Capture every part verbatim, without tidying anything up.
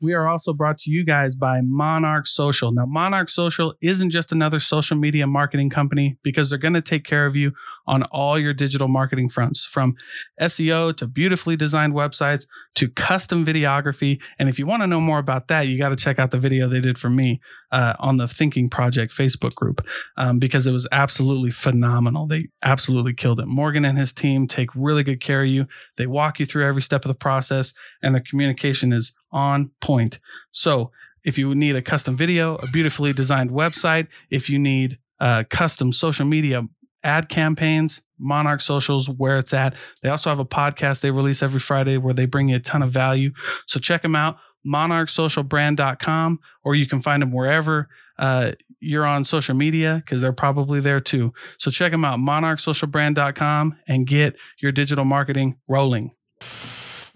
We are also brought to you guys by Monarch Social. Now, Monarch Social isn't just another social media marketing company, because they're going to take care of you on all your digital marketing fronts, from S E O to beautifully designed websites to custom videography. And if you want to know more about that, you got to check out the video they did for me uh, on the Thinking Project Facebook group, um, because it was absolutely phenomenal. They absolutely killed it. Morgan and his team take really good care of you. They walk you through every step of the process, and their communication is on point. So if you need a custom video, a beautifully designed website, if you need uh, custom social media ad campaigns, Monarch Social's where it's at. They also have a podcast they release every Friday where they bring you a ton of value. So check them out, monarch social brand dot com, or you can find them wherever uh, you're on social media, because they're probably there too. So check them out, monarch social brand dot com, and get your digital marketing rolling.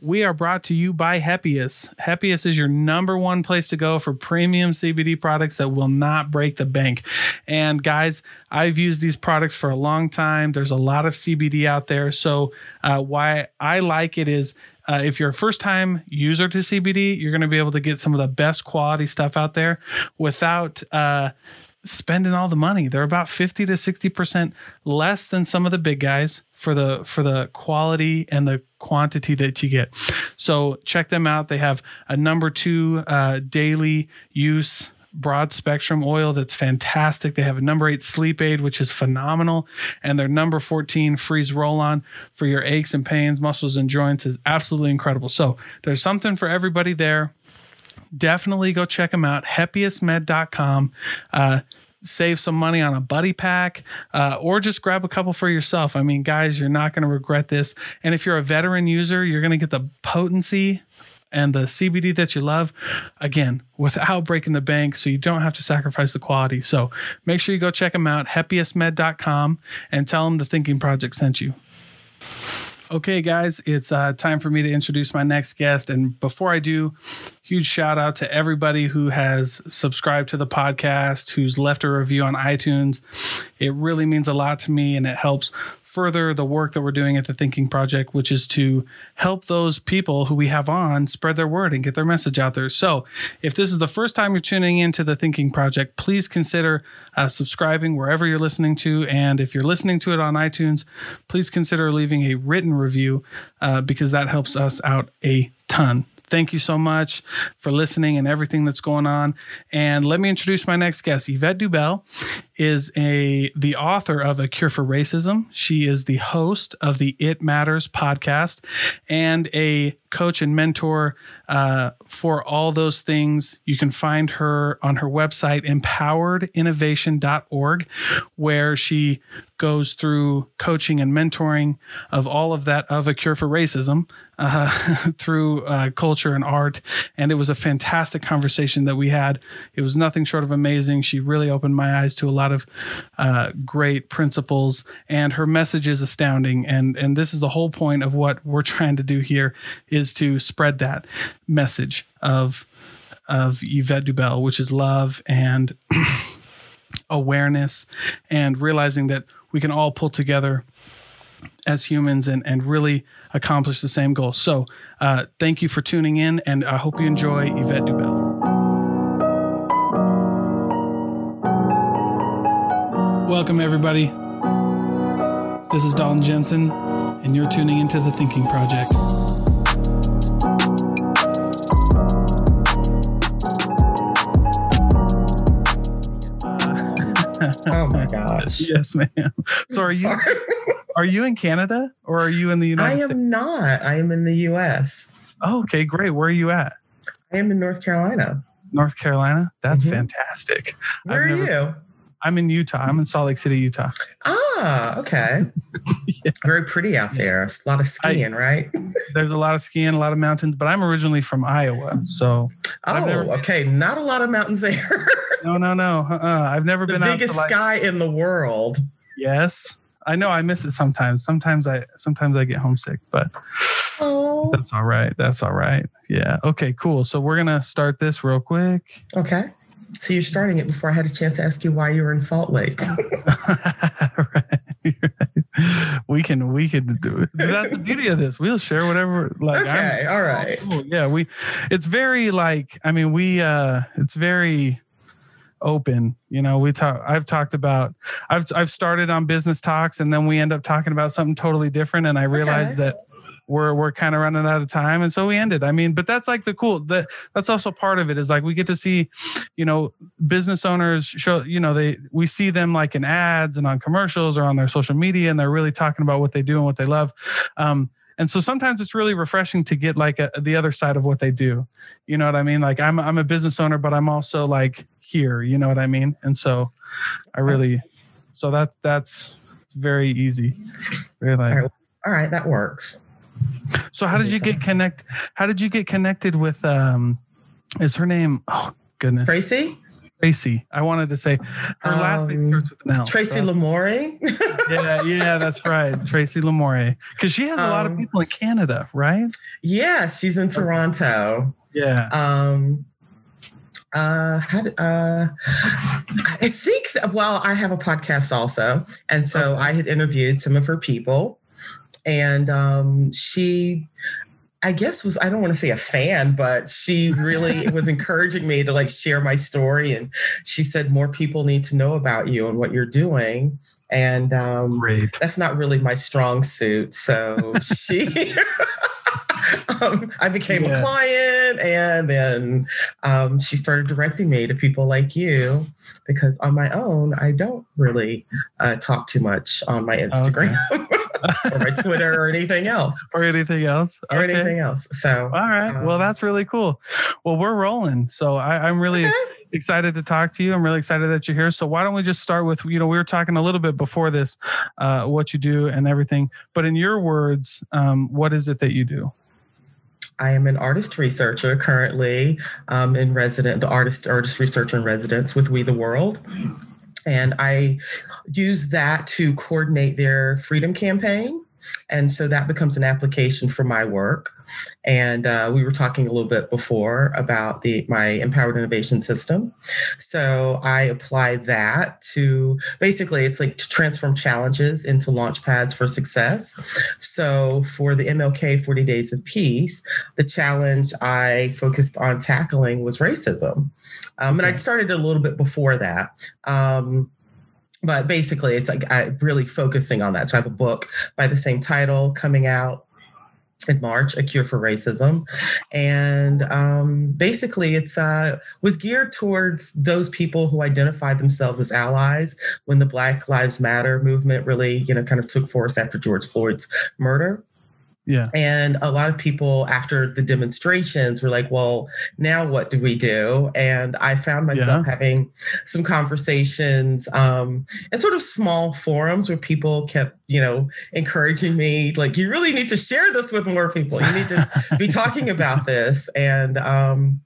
We are brought to you by Happiest. Happiest is your number one place to go for premium C B D products that will not break the bank. And guys, I've used these products for a long time. There's a lot of C B D out there. So uh, why I like it is uh, if you're a first-time user to C B D, you're going to be able to get some of the best quality stuff out there without uh, spending all the money. They're about fifty to sixty percent less than some of the big guys for the for the quality and the quantity that you get. So check them out. They have a number two uh, daily use broad spectrum oil that's fantastic. They have a number eight sleep aid, which is phenomenal. And their number fourteen freeze roll-on for your aches and pains, muscles and joints is absolutely incredible. So there's something for everybody there. Definitely go check them out, happiest med dot com. Uh, save some money on a buddy pack, uh, or just grab a couple for yourself. I mean, guys, you're not going to regret this. And if you're a veteran user, you're going to get the potency and the C B D that you love, again, without breaking the bank, so you don't have to sacrifice the quality. So make sure you go check them out, happiest med dot com, and tell them the Thinking Project sent you. Okay, guys, it's uh, time for me to introduce my next guest. And before I do, huge shout out to everybody who has subscribed to the podcast, who's left a review on iTunes. It really means a lot to me, and it helps further the work that we're doing at The Thinking Project, which is to help those people who we have on spread their word and get their message out there. So if this is the first time you're tuning into The Thinking Project, please consider uh, subscribing wherever you're listening to. And if you're listening to it on iTunes, please consider leaving a written review uh, because that helps us out a ton. Thank you so much for listening and everything that's going on. And let me introduce my next guest. Yvette Dubelle is a the author of A Cure for Racism. She is the host of the It Matters podcast and a coach and mentor uh, for all those things. You can find her on her website, empowered innovation dot org, where she goes through coaching and mentoring of all of that of A Cure for Racism uh, through uh, culture and art. And it was a fantastic conversation that we had. It was nothing short of amazing. She really opened my eyes to a lot of uh, great principles, and her message is astounding. And, and this is the whole point of what we're trying to do here, is to spread that message of, of Yvette Dubelle, which is love and awareness, and realizing that we can all pull together as humans and, and really accomplish the same goal. So uh, thank you for tuning in, and I hope you enjoy Yvette Dubelle. Welcome, everybody. This is Dalton Jensen, and you're tuning into The Thinking Project. Oh my gosh. Yes, ma'am. So are you Sorry. Are you in Canada, or are you in the United States? I am States? not. I am in the U S. Oh, okay, great. Where are you at? I am in North Carolina. North Carolina? That's mm-hmm. fantastic. Where I've are never, you? I'm in Utah. I'm in Salt Lake City, Utah. Ah, okay. Yeah. Very pretty out there. A lot of skiing, I, right? There's a lot of skiing, a lot of mountains, but I'm originally from Iowa, so. Oh, okay. Been. Not a lot of mountains there. No, no, no. Uh-uh. I've never the been out to the biggest sky in the world. Yes. I know I miss it sometimes. Sometimes I sometimes I get homesick, but oh. that's all right. That's all right. Yeah. Okay, cool. So we're going to start this real quick. Okay. So you're starting it before I had a chance to ask you why you were in Salt Lake. Right, right. we can we can do it. That's the beauty of this. We'll share whatever. Like, okay, I'm, all right. Cool. Yeah, we. It's very like. I mean, we. Uh, it's very open. You know, we talk. I've talked about. I've I've started on business talks, and then we end up talking about something totally different, and I realized okay. that. We're we're kind of running out of time, and so we ended. I mean, but that's like the cool. That that's also part of it is like we get to see, you know, business owners show. You know, they we see them like in ads and on commercials or on their social media, and they're really talking about what they do and what they love. Um, and so sometimes it's really refreshing to get like a, the other side of what they do. You know what I mean? Like I'm I'm a business owner, but I'm also like here. You know what I mean? And so I really, so that's that's very easy. Very like, all right, all right, that works. So how did you get connect? How did you get connected with? Um, is her name? Oh goodness, Tracy. Tracy. I wanted to say her um, last name starts with an L. Tracy so. Lamore. yeah, yeah, that's right, Tracy Lamore. Because she has um, a lot of people in Canada, right? Yeah, she's in Toronto. Yeah. Um. Uh. How did, uh. I think. That, well, I have a podcast also, and so okay. I had interviewed some of her people. And um, she, I guess was, I don't want to say a fan, but she really was encouraging me to like share my story. And she said, more people need to know about you and what you're doing. And um, Great. That's not really my strong suit. So she, um, I became yeah. a client, and then um, she started directing me to people like you, because on my own, I don't really uh, talk too much on my Instagram. Okay. or my Twitter or anything else. Or anything else. Okay. Or anything else. So, all right. Um, well, that's really cool. Well, we're rolling. So I, I'm really okay. excited to talk to you. I'm really excited that you're here. So why don't we just start with, you know, we were talking a little bit before this, uh, what you do and everything. But in your words, um, what is it that you do? I am an artist researcher currently um, in resident, the artist, artist researcher in residence with We the World. And I use that to coordinate their freedom campaign. And so that becomes an application for my work. And uh, we were talking a little bit before about the my empowered innovation system. So I apply that to basically it's like to transform challenges into launch pads for success. So for the M L K forty Days of Peace, the challenge I focused on tackling was racism. Um, and I started a little bit before that. Um, But basically, it's like I really focusing on that. So I have a book by the same title coming out in March, A Cure for Racism. And um, basically, it's uh, was geared towards those people who identified themselves as allies when the Black Lives Matter movement really, you know, kind of took force after George Floyd's murder. Yeah. And a lot of people after the demonstrations were like, well, now what do we do? And I found myself yeah. having some conversations um, in sort of small forums where people kept, you know, encouraging me, like, you really need to share this with more people. You need to be talking about this. And um,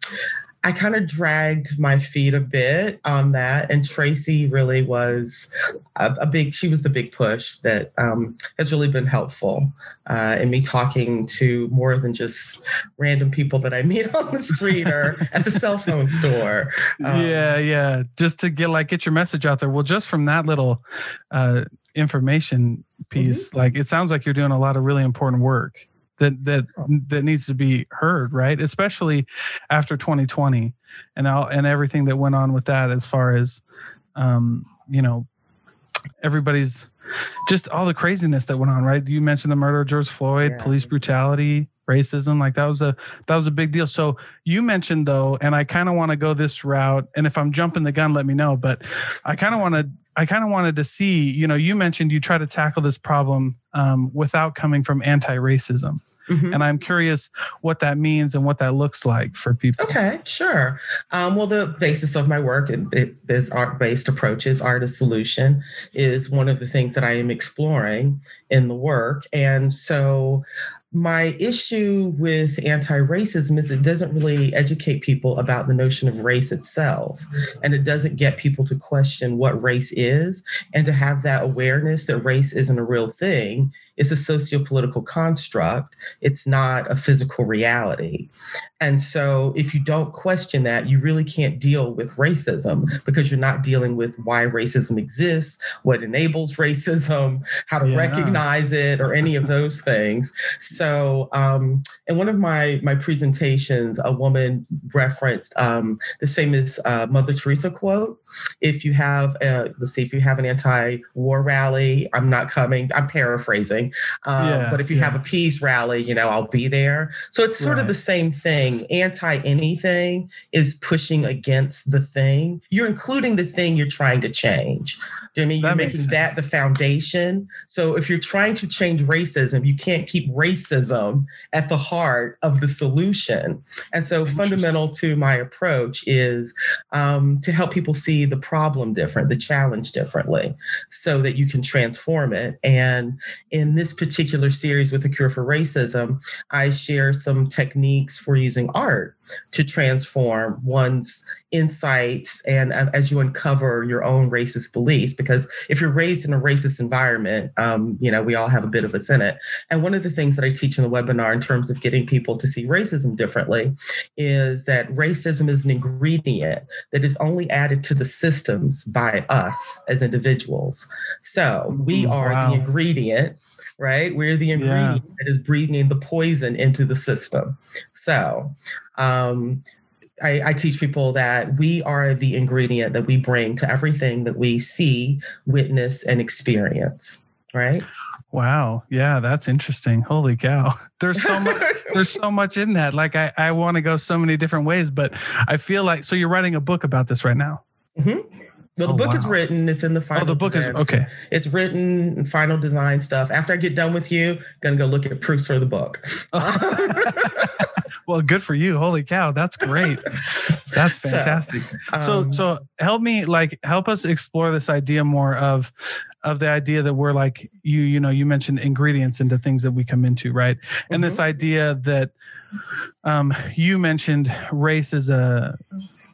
I kind of dragged my feet a bit on that. And Tracy really was a, a big, she was the big push that um, has really been helpful. Uh, and me talking to more than just random people that I meet on the street or at the cell phone store. Um, yeah, yeah. Just to get like get your message out there. Well, just from that little uh, information piece, mm-hmm. like it sounds like you're doing a lot of really important work that that that needs to be heard, right? Especially after twenty twenty and all, and everything that went on with that as far as um, you know, everybody's. Just all the craziness that went on, right? You mentioned the murder of George Floyd, yeah. police brutality, racism. Like that was a that was a big deal. So you mentioned though, and I kind of want to go this route. And if I'm jumping the gun, let me know. But I kind of want to I kind of wanted to see. You know, you mentioned you try to tackle this problem um, without coming from anti-racism. Mm-hmm. And I'm curious what that means and what that looks like for people. Okay, sure. Um, well, the basis of my work, it, it is art-based approaches, artist solution is one of the things that I am exploring in the work. And so my issue with anti-racism is it doesn't really educate people about the notion of race itself. And it doesn't get people to question what race is and to have that awareness that race isn't a real thing. is a socio-political construct. It's not a physical reality. And so if you don't question that, you really can't deal with racism, because you're not dealing with why racism exists, what enables racism, how to yeah. recognize it, or any of those things. So um, in one of my, my presentations, a woman referenced um, this famous uh, Mother Teresa quote. If you have, a, let's see, if you have an anti-war rally, I'm not coming. I'm paraphrasing. Um, yeah, but if you yeah. have a peace rally, you know, I'll be there. So it's sort right. of the same thing. Anti-anything is pushing against the thing. You're including the thing you're trying to change. Do you know what I mean? That you're making sense. That the foundation. So if you're trying to change racism, you can't keep racism at the heart of the solution. And so fundamental to my approach is um, to help people see the problem different, the challenge differently, so that you can transform it. And in this particular series with A Cure for Racism, I share some techniques for using art to transform one's insights and uh, as you uncover your own racist beliefs. Because if you're raised in a racist environment, um, you know, we all have a bit of us in it. And one of the things that I teach in the webinar in terms of getting people to see racism differently is that racism is an ingredient that is only added to the systems by us as individuals. So we are wow. the ingredient, right? We're the ingredient yeah. that is breathing the poison into the system. So um, I, I teach people that we are the ingredient that we bring to everything that we see, witness, and experience, right? Wow. Yeah, that's interesting. Holy cow. There's so much there's so much in that. Like I, I want to go so many different ways, but I feel like, so you're writing a book about this right now. Mm-hmm. Well, the oh, book wow. is written. It's in the final. Oh, the book design. Is okay. It's written, final design stuff. After I get done with you, I'm gonna go look at proofs for the book. Well, good for you. Holy cow, that's great. That's fantastic. So, um, so, so help me, like, help us explore this idea more of, of the idea that we're like you. You know, you mentioned ingredients into things that we come into, right? And mm-hmm. this idea that, um, you mentioned race is a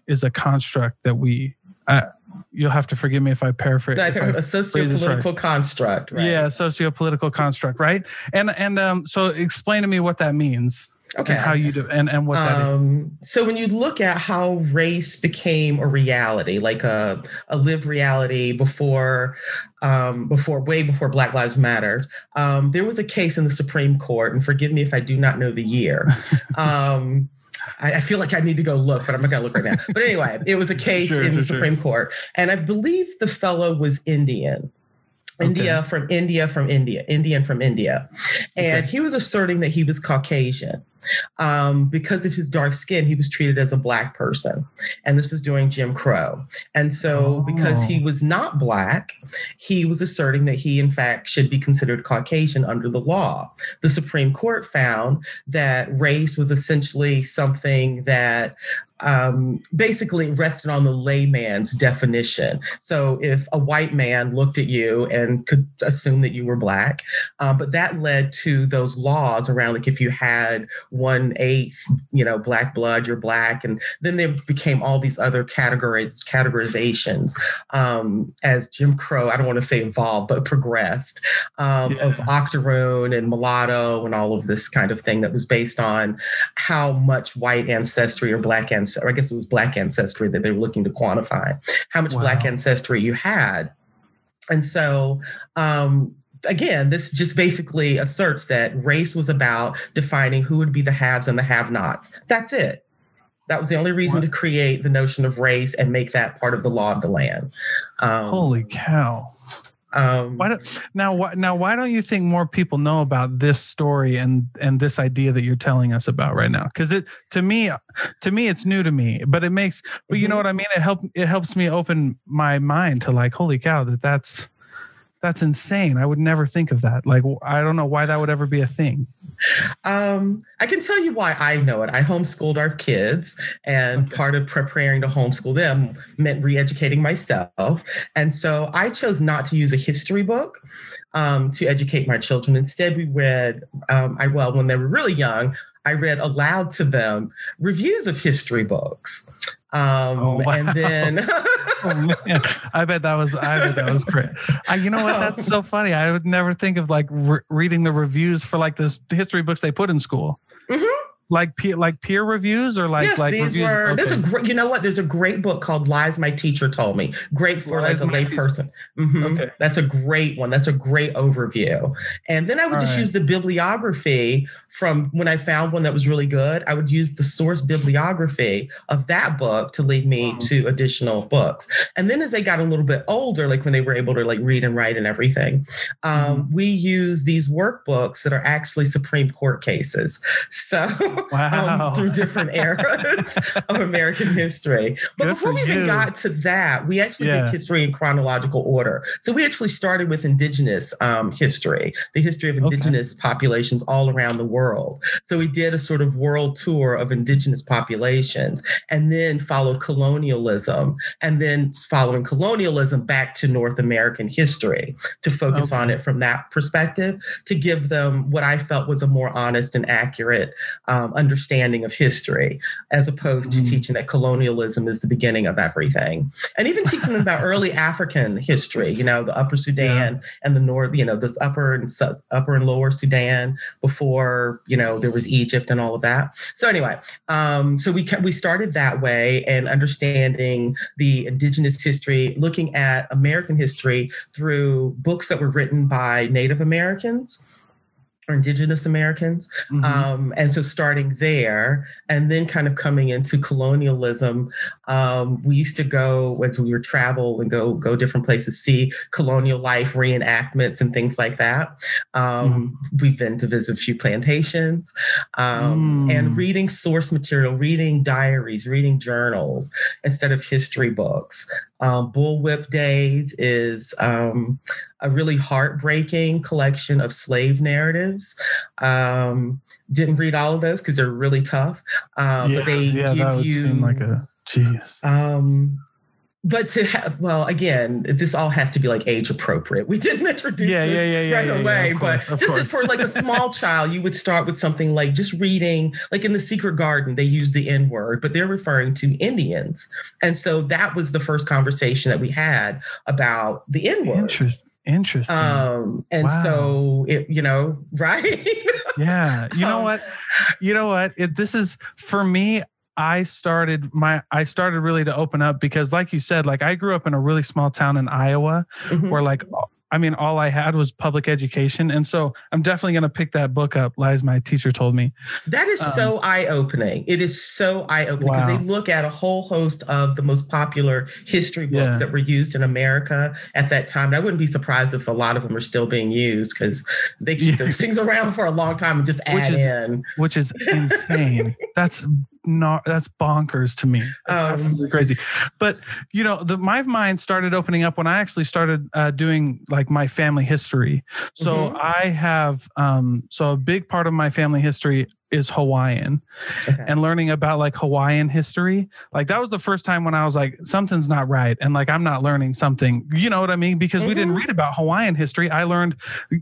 is a construct that we. Uh, You'll have to forgive me if I paraphrase. No, I think a socio-political construct, right? Yeah, a socio-political construct, right? And and um, so explain to me what that means. Okay. And how you do and, and what that um, is. So when you look at how race became a reality, like a a lived reality before um, before way before Black Lives Matter, um, there was a case in the Supreme Court, and forgive me if I do not know the year. Um I feel like I need to go look, but I'm not going to look right now. But anyway, it was a case sure, in sure, the Supreme sure. Court. And I believe the fellow was Indian. India okay. from India from India, Indian from India. And okay. he was asserting that he was Caucasian. Um, because of his dark skin, he was treated as a Black person. And this is during Jim Crow. And so oh. because he was not Black, he was asserting that he, in fact, should be considered Caucasian under the law. The Supreme Court found that race was essentially something that um, basically rested on the layman's definition. So if a white man looked at you and could assume that you were Black, uh, but that led to those laws around, like, if you had one eighth, you know, Black blood, you're Black. And then there became all these other categories, categorizations um, as Jim Crow, I don't want to say evolved, but progressed um, yeah. of octoroon and mulatto and all of this kind of thing that was based on how much white ancestry or Black ancestry, I guess it was Black ancestry that they were looking to quantify, how much wow. Black ancestry you had. And so, um, again, this just basically asserts that race was about defining who would be the haves and the have-nots. That's it. That was the only reason what? to create the notion of race and make that part of the law of the land. Um, Holy cow. Um, why don't, now, why, now, why don't you think more people know about this story and and this idea that you're telling us about right now? Because it to me, to me, it's new to me, but it makes. But you mm-hmm. know what I mean. It help it helps me open my mind to, like, holy cow, that that's. That's insane. I would never think of that. Like, I don't know why that would ever be a thing. Um, I can tell you why I know it. I homeschooled our kids, and okay. part of preparing to homeschool them meant re-educating myself. And so I chose not to use a history book um, to educate my children. Instead, we read, um, I well, when they were really young, I read aloud to them reviews of history books. Um, oh, wow. And then Oh, man. I bet that was, I bet that was great. I, you know what? That's so funny. I would never think of like re- reading the reviews for like this history books they put in school. Mm-hmm. Like peer, like peer reviews or like, yes, like these reviews? Were, okay. There's a great, you know what? There's a great book called Lies My Teacher Told Me. Great for Lies like a lay teacher. person. Mm-hmm. Okay. That's a great one. That's a great overview. And then I would All just right. use the bibliography from when I found one that was really good. I would use the source bibliography of that book to lead me wow. to additional books. And then as they got a little bit older, like when they were able to like read and write and everything, um, mm-hmm. we use these workbooks that are actually Supreme Court cases. So... Wow. Um, through different eras of American history. But Good before we even you. got to that, we actually yeah. did history in chronological order. So we actually started with Indigenous um, history, the history of Indigenous okay. populations all around the world. So we did a sort of world tour of Indigenous populations and then followed colonialism and then following colonialism back to North American history to focus okay. on it from that perspective, to give them what I felt was a more honest and accurate um, understanding of history, as opposed to mm. teaching that colonialism is the beginning of everything. And even teaching them about early African history, you know, the Upper Sudan yeah. and the North, you know, this upper and sub, upper and lower Sudan before, you know, there was Egypt and all of that. So anyway, um, so we kept, we started that way, and understanding the Indigenous history, looking at American history through books that were written by Native Americans, or Indigenous Americans. Mm-hmm. Um, and so starting there and then kind of coming into colonialism, um, we used to go, as we would travel and go, go different places, see colonial life reenactments and things like that. Um, mm-hmm. We've been to visit a few plantations um, mm. and reading source material, reading diaries, reading journals instead of history books. Um, Bullwhip Days is um, a really heartbreaking collection of slave narratives. Um, didn't read all of those because they're really tough. Um, yeah, but they yeah, give that would you, seem like a jeez. Um, But to have, well, again, this all has to be like age appropriate. We didn't introduce yeah, this yeah, yeah, yeah, right yeah, away, yeah, course, but just for like a small child, you would start with something like just reading, like in The Secret Garden, they use the N word, but they're referring to Indians. And so that was the first conversation that we had about the N word. Interesting. Interesting. Um, and wow. so, it, you know, right? yeah. You know um, what? You know what? It, this is, for me, I started my, I started really to open up because like you said, like I grew up in a really small town in Iowa mm-hmm. where like, I mean, all I had was public education. And so I'm definitely going to pick that book up, Lies My Teacher Told Me. That is um, so eye-opening. It is so eye-opening because wow. they look at a whole host of the most popular history books yeah. that were used in America at that time. And I wouldn't be surprised if a lot of them are still being used because they keep yeah. those things around for a long time and just add which is, in. Which is insane. That's not, that's bonkers to me. That's um, absolutely crazy. But, you know, the, my mind started opening up when I actually started uh, doing like my family history. So mm-hmm. I have, um, so a big part of my family history is Hawaiian okay. and learning about like Hawaiian history. Like that was the first time when I was like, something's not right. And like, I'm not learning something, you know what I mean? Because mm-hmm. we didn't read about Hawaiian history. I learned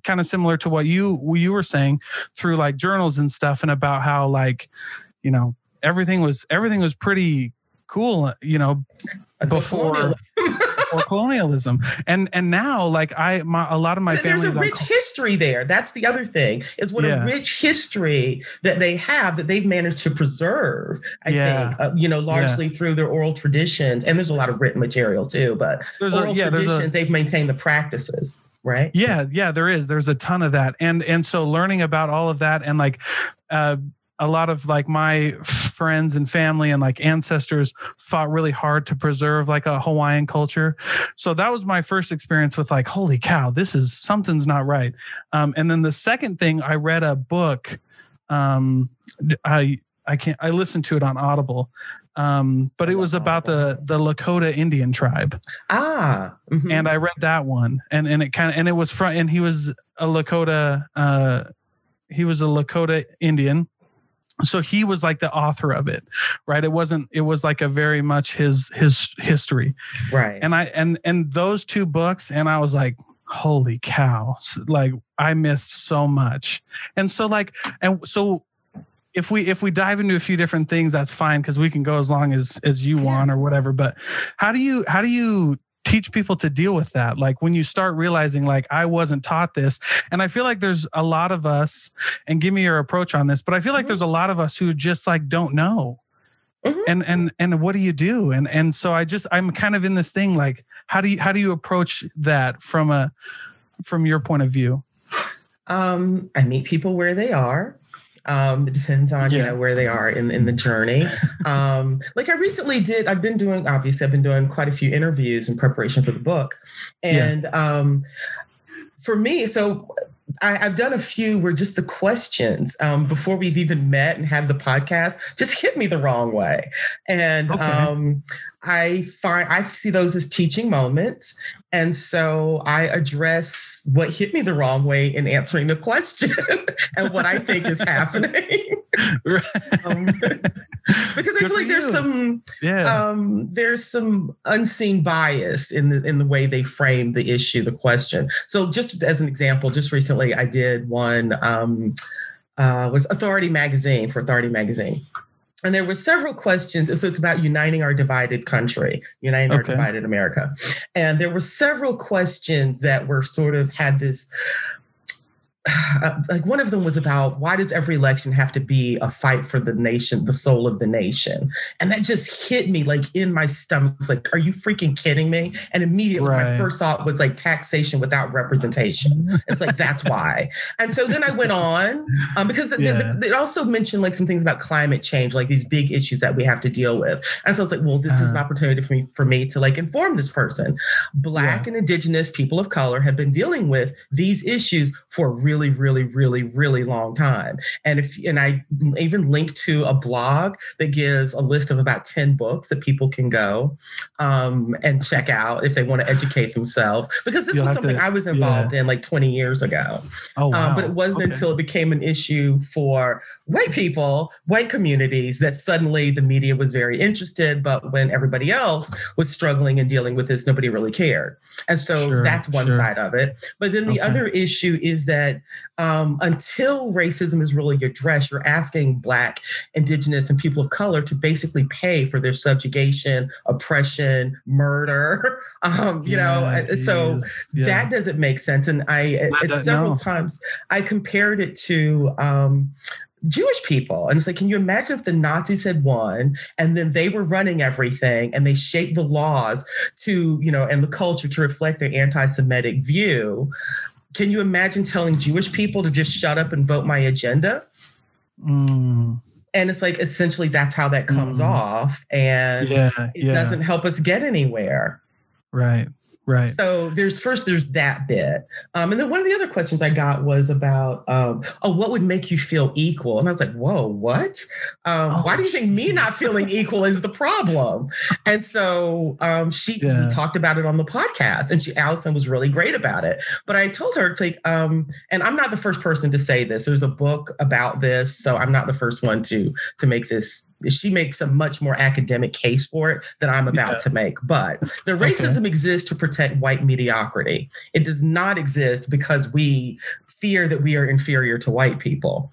kind of similar to what you, you were saying through like journals and stuff and about how like, you know, everything was, everything was pretty cool, you know, That's before, before colonialism. And, and now like I, my, a lot of my family, there's a rich like, history there. That's the other thing is what yeah. a rich history that they have, that they've managed to preserve, I yeah. think, uh, you know, largely yeah. through their oral traditions. And there's a lot of written material too, but there's oral a, yeah, traditions, a, they've maintained the practices, right? Yeah. Yeah, there is, there's a ton of that. And, and so learning about all of that and like, uh, a lot of like my friends and family and like ancestors fought really hard to preserve like a Hawaiian culture. So that was my first experience with like, holy cow, this is, something's not right. Um, and then the second thing, I read a book. Um, I I can't, I listened to it on Audible. Um, but it was about the, the Lakota Indian tribe. Ah. Mm-hmm. And I read that one and, and it kind of, and it was front and he was a Lakota, uh, he was a Lakota Indian. So he was like the author of it, right? It wasn't, it was like a very much his, his history. Right. And I, and, and those two books, and I was like, holy cow, like I missed so much. And so like, and so if we if we dive into a few different things, that's fine, because we can go as long as as you want or whatever. But how do you how do you teach people to deal with that? Like, when you start realizing, like, I wasn't taught this. And I feel like there's a lot of us, and give me your approach on this, but I feel like mm-hmm. there's a lot of us who just like don't know. Mm-hmm. And and and what do you do? And and so I just I'm kind of in this thing, like, how do you how do you approach that from a from your point of view? Um, I meet people where they are. Um, it depends on, yeah. you know, where they are in, in the journey. Um, like I recently did, I've been doing, obviously I've been doing quite a few interviews in preparation for the book. And yeah. um, for me, so I, I've done a few where just the questions um, before we've even met and have the podcast just hit me the wrong way. And okay. um, I find, I see those as teaching moments. And so I address what hit me the wrong way in answering the question and what I think is happening. um, because I Good feel like there's you. some yeah. um, there's some unseen bias in the in the way they frame the issue, the question. So just as an example, just recently I did one um, uh, was Authority Magazine for Authority Magazine. And there were several questions. So it's about uniting our divided country, uniting okay. our divided America. And there were several questions that were sort of had this, uh, like one of them was about, why does every election have to be a fight for the nation, the soul of the nation? And that just hit me like in my stomach. It's like, are you freaking kidding me? And immediately right. my first thought was like taxation without representation. It's like, that's why. And so then I went on um, because the, yeah. the, the, it also mentioned like some things about climate change, like these big issues that we have to deal with. And so I was like, well, this uh-huh. is an opportunity for me, for me to like inform this person. Black yeah. and indigenous people of color have been dealing with these issues for a really, really, really, really long time. And if and I even linked to a blog that gives a list of about ten books that people can go um, and check out if they want to educate themselves, because this You'll was something to, I was involved yeah. in like twenty years ago. Oh, wow. um, but it wasn't okay. until it became an issue for white people, white communities, that suddenly the media was very interested. But when everybody else was struggling and dealing with this, nobody really cared. And so sure, that's one sure. side of it. But then the okay. other issue is that um, until racism is really addressed, you're asking Black, Indigenous, and people of color to basically pay for their subjugation, oppression, murder. Um, you yeah, know, geez. so yeah. that doesn't make sense. And I, I at several know. times, I compared it to Um, Jewish people. And it's like, can you imagine if the Nazis had won and then they were running everything and they shaped the laws to, you know, and the culture to reflect their anti-Semitic view? Can you imagine telling Jewish people to just shut up and vote my agenda? Mm. And it's like, essentially, that's how that comes mm. off. And yeah, it yeah. doesn't help us get anywhere. Right. Right. So there's first, there's that bit. Um, and then one of the other questions I got was about, um, oh, what would make you feel equal? And I was like, whoa, what? Um, oh, why do you think geez. me not feeling equal is the problem? And so um, she yeah. we talked about it on the podcast, and she, Allison was really great about it. But I told her to, like, um, and I'm not the first person to say this. There's a book about this. So I'm not the first one to, to make this. She makes a much more academic case for it than I'm about yeah. to make. But the racism okay. exists to protect white mediocrity. It does not exist because we fear that we are inferior to white people.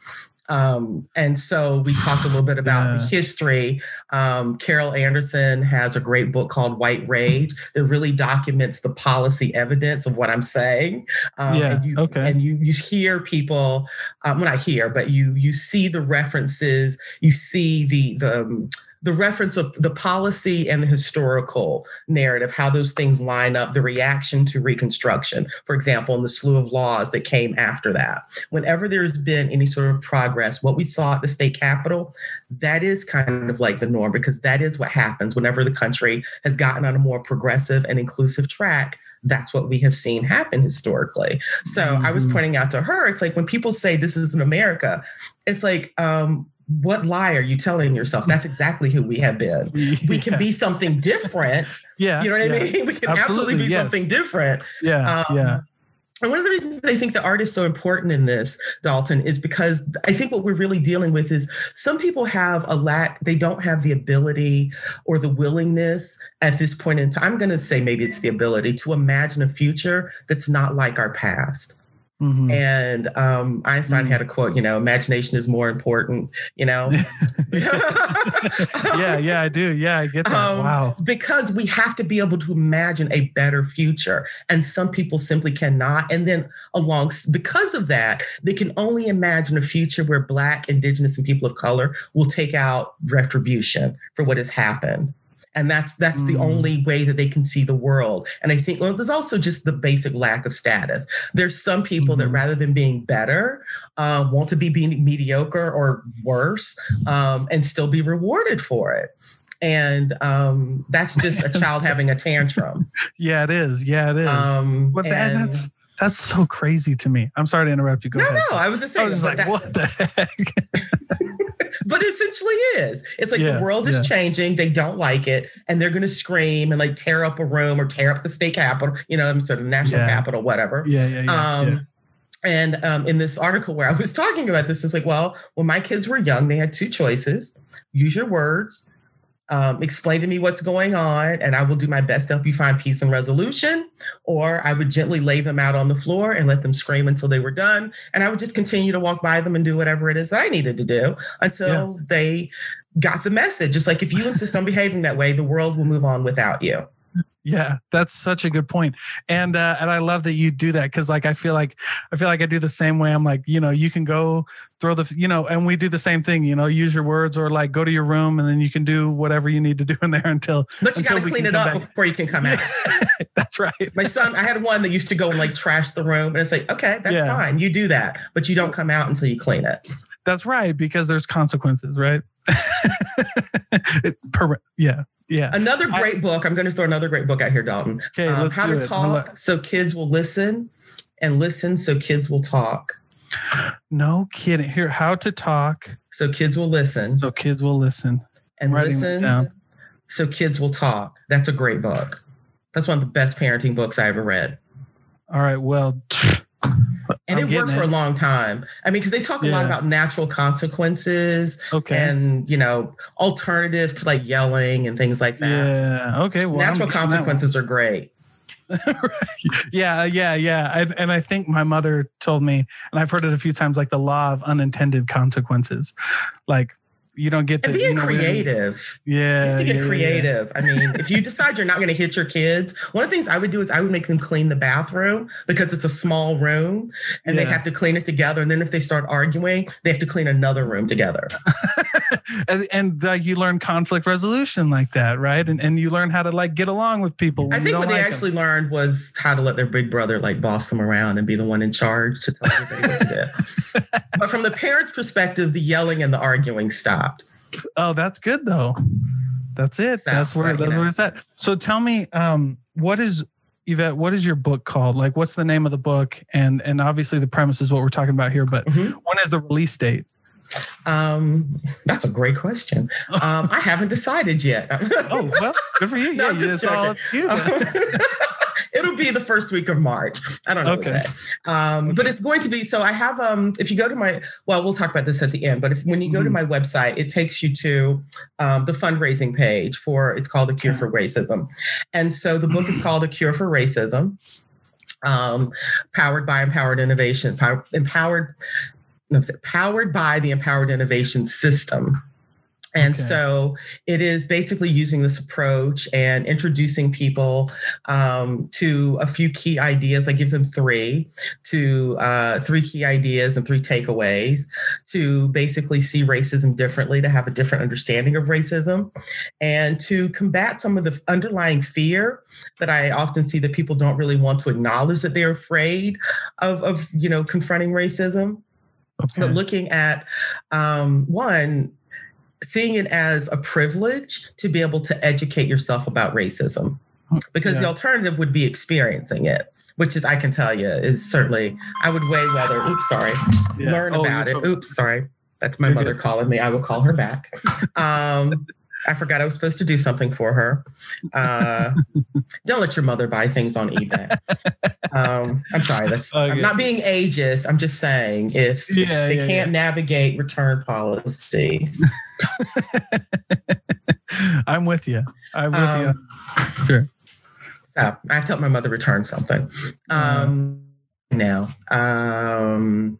Um, and so we talked a little bit about yeah. history. Um, Carol Anderson has a great book called White Rage that really documents the policy evidence of what I'm saying. Um, yeah, and you, okay. and you, you hear people, um, well, not hear, but you you see the references, you see the the um, the reference of the policy and the historical narrative, how those things line up, the reaction to Reconstruction, for example, and the slew of laws that came after that. Whenever there's been any sort of progress, what we saw at the state capitol, that is kind of like the norm, because that is what happens whenever the country has gotten on a more progressive and inclusive track. That's what we have seen happen historically. So mm-hmm. I was pointing out to her, it's like when people say this isn't America, it's like, um, what lie are you telling yourself? That's exactly who we have been. Yeah. We can be something different. yeah. You know what yeah. I mean? We can absolutely, absolutely be yes. something different. Yeah. Um, yeah. And one of the reasons I think the art is so important in this, Dalton, is because I think what we're really dealing with is some people have a lack, they don't have the ability or the willingness at this point in time. I'm going to say maybe it's the ability to imagine a future that's not like our past. Mm-hmm. And um, Einstein mm-hmm. had a quote, you know, imagination is more important, you know. yeah, yeah, I do. Yeah, I get that. Um, wow. Because we have to be able to imagine a better future. And some people simply cannot. And then along, because of that, they can only imagine a future where Black, Indigenous, and people of color will take out retribution for what has happened. And that's that's mm. the only way that they can see the world. And I think, well, there's also just the basic lack of status. There's some people mm. that rather than being better, uh, want to be being mediocre or worse um, and still be rewarded for it. And um, that's just a child having a tantrum. Yeah, it is. Yeah, it is. Um, but that, and, that's that's so crazy to me. I'm sorry to interrupt you. Go no, ahead. No, I was just saying. I was just like, that, what the heck? But it essentially is. It's like yeah, the world is yeah. changing. They don't like it. And they're going to scream and like tear up a room or tear up the state capitol, you know, sort of national yeah. capitol, whatever. Yeah, yeah, yeah. Um, yeah. And um, in this article where I was talking about this, it's like, well, when my kids were young, they had two choices. Use your words. Um, explain to me what's going on, and I will do my best to help you find peace and resolution. Or I would gently lay them out on the floor and let them scream until they were done. And I would just continue to walk by them and do whatever it is that I needed to do until yeah. they got the message. It's like, if you insist on behaving that way, the world will move on without you. Yeah, that's such a good point. And uh, and I love that you do that, because like I feel like I feel like I do the same way. I'm like, you know, you can go throw the, you know, and we do the same thing, you know, use your words, or like go to your room and then you can do whatever you need to do in there until. But you got to clean it up back before you can come out. That's right. My son, I had one that used to go and like trash the room, and it's like, okay, that's yeah. fine. You do that, but you don't come out until you clean it. That's right, because there's consequences, right? it, per, yeah. Yeah. Another great I, book. I'm going to throw another great book out here, Dalton. Okay, um, let's How do to it. Talk no, So Kids Will Listen, and Listen So Kids Will Talk. No kidding. Here, How to Talk So Kids Will Listen. So Kids Will Listen. And I'm Listen this down. So Kids Will Talk. That's a great book. That's one of the best parenting books I ever read. All right. Well, and I'm it worked it. for a long time. I mean, because they talk a yeah. lot about natural consequences okay. and, you know, alternative to like yelling and things like that. Yeah. Okay. Well, natural I'm consequences are great. Right. Yeah. Yeah. Yeah. I, and I think my mother told me, and I've heard it a few times, like the law of unintended consequences, like you don't get to be creative. Yeah. You have to get yeah, creative. Yeah. I mean, if you decide you're not going to hit your kids, one of the things I would do is I would make them clean the bathroom, because it's a small room and yeah. they have to clean it together. And then if they start arguing, they have to clean another room together. and and uh, you learn conflict resolution like that, right? And and you learn how to like get along with people. I think what they like actually them. learned was how to let their big brother like boss them around and be the one in charge to tell everybody what to do. But from the parents' perspective, the yelling and the arguing stopped. Oh, that's good though. That's it. So, that's where that's where it's at. So tell me, um, what is Yvette, what is your book called? Like, what's the name of the book? And and obviously the premise is what we're talking about here, but mm-hmm. when is the release date? Um, that's a great question. Um, I haven't decided yet. Oh, well, good for you. Yeah, no, it's all up to you. Um, It'll be the first week of March. I don't know okay. what that. Um, but it's going to be, so I have, um, if you go to my, well, we'll talk about this at the end, but if when you go mm-hmm. to my website, it takes you to um, the fundraising page for, it's called A Cure okay. for Racism. And so the book is called A Cure for Racism, um, powered by Empowered Innovation, power, empowered, no, sorry, powered by the Empowered Innovation System. And okay. so it is basically using this approach and introducing people um, to a few key ideas. I give them three, to uh, three key ideas and three takeaways to basically see racism differently, to have a different understanding of racism, and to combat some of the underlying fear that I often see that people don't really want to acknowledge, that they're afraid of, of you know, confronting racism. Okay. But looking at um, one, seeing it as a privilege to be able to educate yourself about racism, because yeah. the alternative would be experiencing it, which is, I can tell you, is certainly, I would weigh whether, oops, sorry, yeah. learn oh, about it. Oops, sorry. That's my mother calling me. I will call her back. Um, I forgot I was supposed to do something for her. Uh, don't let your mother buy things on eBay. Um, I'm sorry. That's, oh, yeah. I'm not being ageist. I'm just saying if yeah, they yeah, can't yeah. navigate return policies. I'm with you. I'm with um, you. Sure. So I have to help my mother return something. Um, now. Um,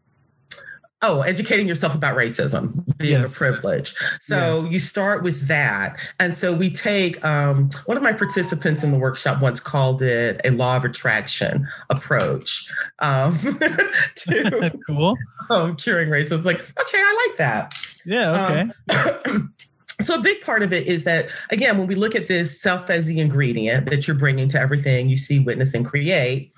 oh, educating yourself about racism, being yes, a privilege. Yes. So yes. you start with that. And so we take, um, one of my participants in the workshop once called it a law of attraction approach um, to cool. um, curing racism. It's like, okay, I like that. Yeah, okay. Um, So a big part of it is that, again, when we look at this self as the ingredient that you're bringing to everything you see, witness, and create,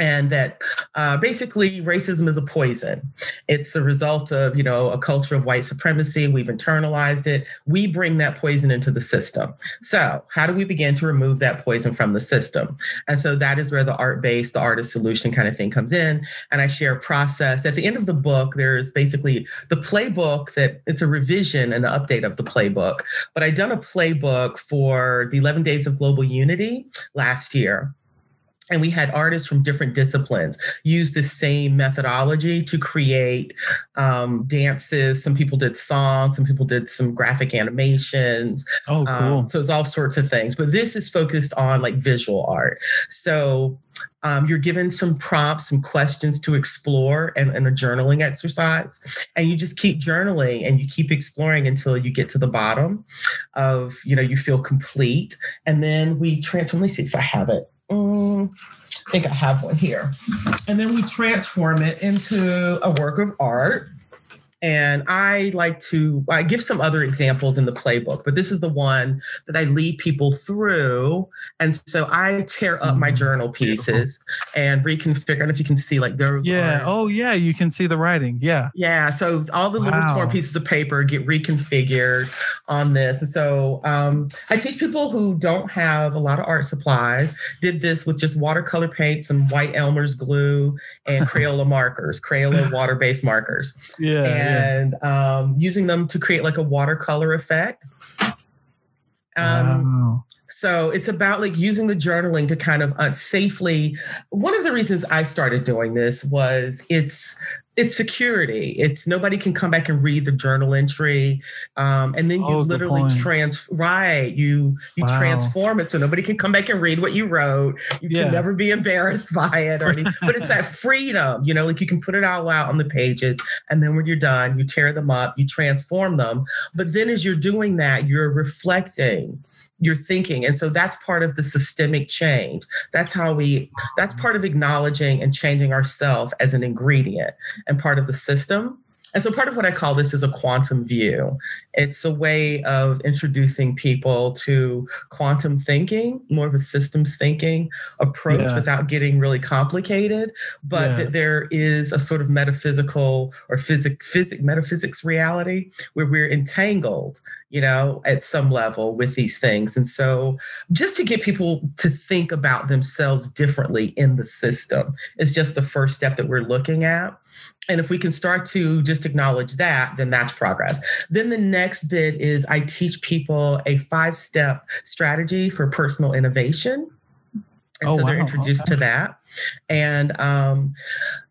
and that uh, basically racism is a poison. It's the result of, you know, a culture of white supremacy. We've internalized it. We bring that poison into the system. So how do we begin to remove that poison from the system? And so that is where the art-based, the artist solution kind of thing comes in. And I share a process. At the end of the book, there's basically the playbook that it's a revision and an update of the playbook. But I've done a playbook for the eleven Days of Global Unity last year. And we had artists from different disciplines use the same methodology to create um, dances. Some people did songs, some people did some graphic animations. Oh, cool. Um, so it's all sorts of things. But this is focused on like visual art. So um, you're given some prompts, some questions to explore and, and a journaling exercise. And you just keep journaling and you keep exploring until you get to the bottom of, you know, you feel complete. And then we transform. Let me see if I have it. Mm, I think I have one here. And then we transform it into a work of art. And I like to, I give some other examples in the playbook, but this is the one that I lead people through. And so I tear up my journal pieces and reconfigure. I don't know if you can see like those. Yeah. Are, oh yeah. You can see the writing. Yeah. Yeah. So all the little wow. torn pieces of paper get reconfigured on this. And so um, I teach people who don't have a lot of art supplies, did this with just watercolor paints and white Elmer's glue and Crayola markers, Crayola water-based markers. Yeah. And And um, using them to create like a watercolor effect. Um, wow. So it's about like using the journaling to kind of uh, safely. One of the reasons I started doing this was it's it's security. It's nobody can come back and read the journal entry, um, and then you oh, literally trans right you you wow. transform it so nobody can come back and read what you wrote. You yeah. can never be embarrassed by it or anything. But it's that freedom, you know, like you can put it all out on the pages, and then when you're done, you tear them up, you transform them. But then as you're doing that, you're reflecting. You're thinking. And so that's part of the systemic change. That's how we, that's part of acknowledging and changing ourselves as an ingredient and part of the system. And so part of what I call this is a quantum view. It's a way of introducing people to quantum thinking, more of a systems thinking approach yeah. without getting really complicated, but yeah. that there is a sort of metaphysical or physics, physics, metaphysics reality where we're entangled, you know, at some level with these things. And so just to get people to think about themselves differently in the system is just the first step that we're looking at. And if we can start to just acknowledge that, then that's progress. Then the next bit is I teach people a five-step strategy for personal innovation. And oh, so they're wow. introduced okay. to that. And um,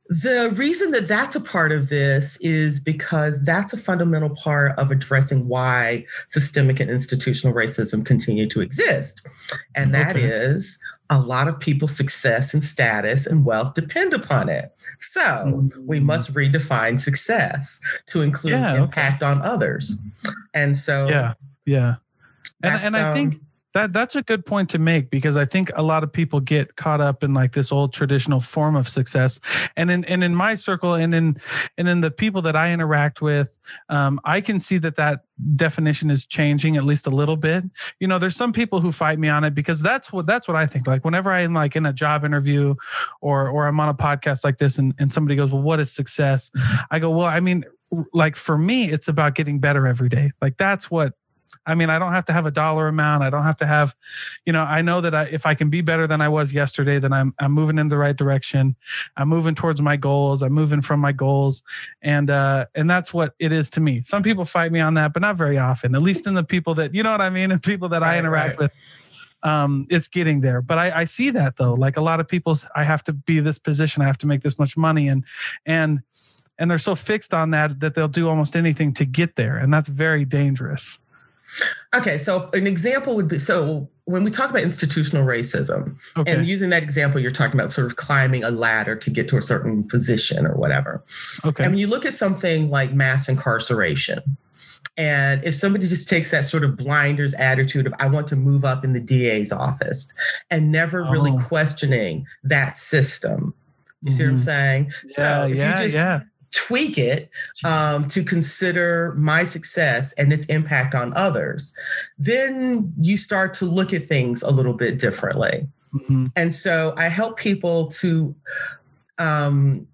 the reason that that's a part of this is because that's a fundamental part of addressing why systemic and institutional racism continue to exist. And that okay. is... a lot of people's success and status and wealth depend upon it. So mm-hmm. we must redefine success to include yeah, impact okay. on others. And so, yeah, yeah. And, and I um, think that that's a good point to make, because I think a lot of people get caught up in like this old traditional form of success. And in, and in my circle and in, and in the people that I interact with, um, I can see that that definition is changing at least a little bit. You know, there's some people who fight me on it because that's what that's what I think. Like whenever I'm like in a job interview or or I'm on a podcast like this and, and somebody goes, well, what is success? I go, well, I mean, like for me, it's about getting better every day. Like that's what I mean, I don't have to have a dollar amount. I don't have to have, you know, I know that I, if I can be better than I was yesterday, then I'm I'm moving in the right direction. I'm moving towards my goals. I'm moving from my goals. And uh, and that's what it is to me. Some people fight me on that, but not very often, at least in the people that, you know what I mean? And people that right, I interact right. with. Um, it's getting there. But I, I see that, though, like a lot of people, I have to be this position. I have to make this much money. And and and they're so fixed on that, that they'll do almost anything to get there. And that's very dangerous. Okay, so an example would be, so when we talk about institutional racism, okay. and using that example, you're talking about sort of climbing a ladder to get to a certain position or whatever. Okay. And when you look at something like mass incarceration, and if somebody just takes that sort of blinders attitude of, I want to move up in the D A's office, and never oh. really questioning that system, you mm-hmm. see what I'm saying? Yeah, so if yeah, you just, yeah. tweak it um, to consider my success and its impact on others, then you start to look at things a little bit differently. Mm-hmm. And so I help people to, um,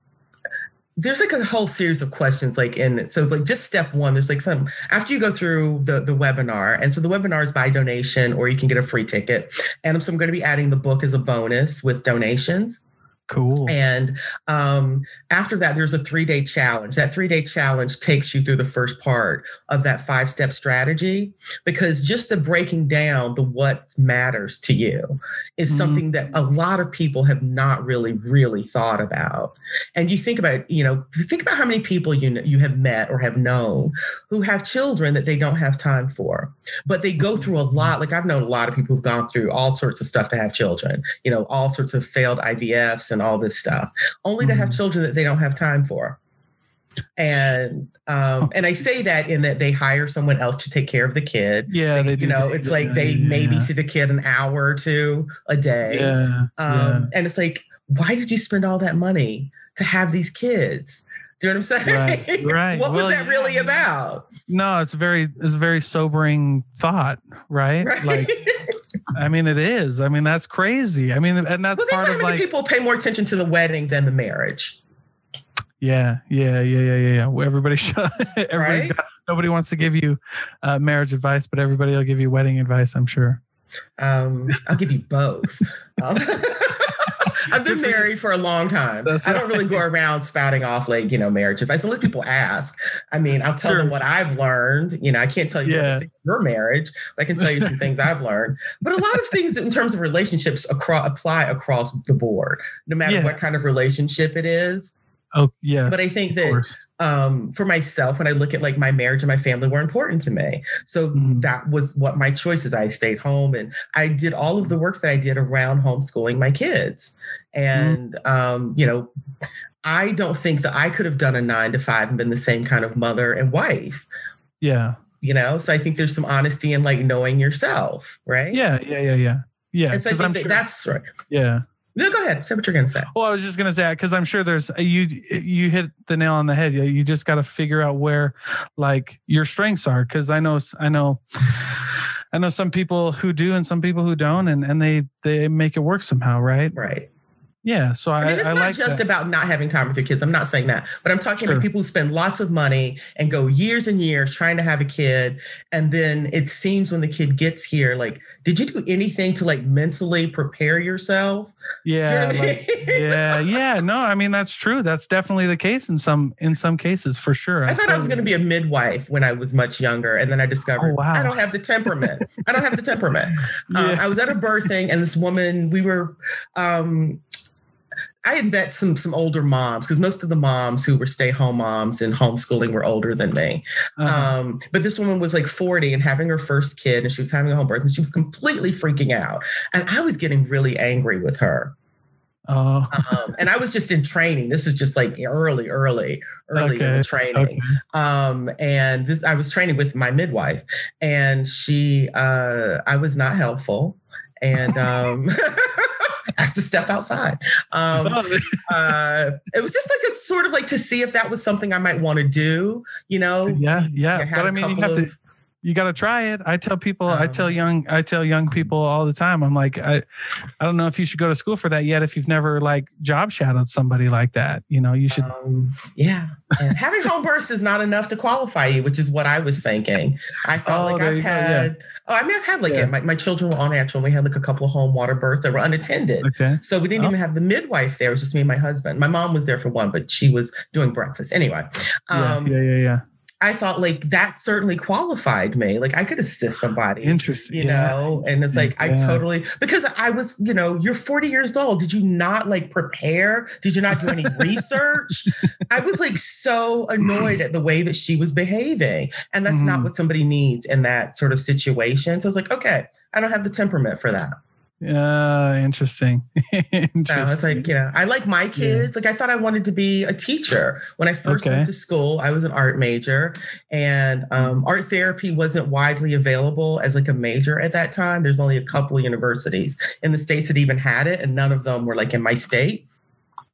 there's like a whole series of questions like in it. So like just step one, there's like some, after you go through the, the webinar, and so the webinar is by donation or you can get a free ticket. And so I'm going to be adding the book as a bonus with donations. Cool. And um, after that, there's a three-day challenge. That three-day challenge takes you through the first part of that five-step strategy, because just the breaking down the what matters to you is mm-hmm. something that a lot of people have not really, really thought about. And you think about, you know, think about how many people you know, you have met or have known who have children that they don't have time for, but they go through a lot. Like I've known a lot of people who've gone through all sorts of stuff to have children, you know, all sorts of failed I V Fs and and all this stuff, only mm-hmm. to have children that they don't have time for. And um, and I say that in that they hire someone else to take care of the kid. Yeah, they, they do. You know, they, it's they, like they yeah. maybe see the kid an hour or two a day. Yeah, um, yeah. And it's like, why did you spend all that money to have these kids? Do you know what I'm saying? Right. right. What well, was that really yeah. about? No, it's very, it's a very sobering thought, right? Right. Like, I mean, it is. I mean, that's crazy. I mean, and that's well, part of like people pay more attention to the wedding than the marriage. Yeah, yeah, yeah, yeah, yeah. yeah. Well, everybody should. Everybody's right? got, nobody wants to give you uh, marriage advice, but everybody will give you wedding advice, I'm sure. Um, I'll give you both. um, I've been married for a long time. That's I don't right. really go around spouting off like, you know, marriage advice. Unless people ask. I mean, I'll tell sure. them what I've learned. You know, I can't tell you yeah. your marriage, but I can tell you some things I've learned. But a lot of things in terms of relationships across, apply across the board, no matter yeah. what kind of relationship it is. Oh, yeah. But I think that um, for myself, when I look at like my marriage and my family were important to me. So mm-hmm. that was what my choices. I stayed home and I did all of the work that I did around homeschooling my kids. And, mm-hmm. um, you know, I don't think that I could have done a nine to five and been the same kind of mother and wife. Yeah. You know, so I think there's some honesty in like knowing yourself. Right. Yeah. Yeah. Yeah. Yeah. Yeah. And so I think I'm that sure. that's right. Yeah. No, go ahead. Say what you're going to say. Well, I was just going to say, because I'm sure there's, you you hit the nail on the head. You just got to figure out where like your strengths are. Because I know, I know, I know some people who do and some people who don't, and, and they, they make it work somehow. Right. Right. Yeah. So I, I mean, it's I not like just that. About not having time with your kids. I'm not saying that, but I'm talking sure. about people who spend lots of money and go years and years trying to have a kid. And then it seems when the kid gets here, like, did you do anything to like mentally prepare yourself? Yeah. You know like, I mean? Yeah. Yeah. No, I mean, that's true. That's definitely the case in some, in some cases for sure. I, I thought I was going to be a midwife when I was much younger. And then I discovered oh, wow. I don't have the temperament. I don't have the temperament. Um, yeah. I was at a birthing and this woman, we were, um, I had met some some older moms because most of the moms who were stay-home moms and homeschooling were older than me. Uh-huh. Um, but this woman was like forty and having her first kid, and she was having a home birth, and she was completely freaking out. And I was getting really angry with her. Oh. Um, and I was just in training. This is just like early, early, early okay. in the training. Okay. Um, and this I was training with my midwife, and she, uh, I was not helpful. And um, has to step outside. Um, uh, it was just like it's sort of like to see if that was something I might want to do, you know? Yeah, yeah. But I mean, you have of, to, you got to try it. I tell people, um, I tell young, I tell young people all the time. I'm like, I, I don't know if you should go to school for that yet. If you've never like job shadowed somebody like that, you know, you should. Um, yeah. And having home births is not enough to qualify you, which is what I was thinking. I felt oh, like I've had, go, yeah. oh, I mean, I've had like, yeah. it. My, my children were on natural and we had like a couple of home water births that were unattended. Okay. So we didn't oh. even have the midwife there. It was just me and my husband. My mom was there for one, but she was doing breakfast anyway. Um, yeah, yeah, yeah. yeah. I thought like that certainly qualified me. Like I could assist somebody. Interesting. You yeah. know, and it's like, yeah. I totally, because I was, you know, you're forty years old. Did you not like prepare? Did you not do any research? I was like so annoyed at the way that she was behaving. And that's mm-hmm. not what somebody needs in that sort of situation. So I was like, okay, I don't have the temperament for that. Yeah, uh, interesting. interesting. So it's like, you know, I like my kids. Yeah. Like I thought I wanted to be a teacher. When I first okay. went to school, I was an art major, and um, art therapy wasn't widely available as like a major at that time. There's only a couple of universities in the States that even had it, and none of them were like in my state.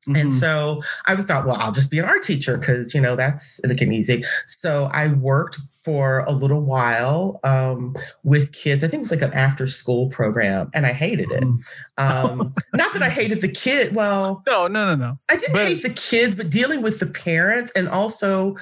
Mm-hmm. And so I was thought, well, I'll just be an art teacher because, you know, that's looking easy. So I worked for a little while um, with kids. I think it was like an after school program, and I hated it. Um, not that I hated the kid. Well, no, no, no, no. I didn't but, hate the kids, but dealing with the parents, and also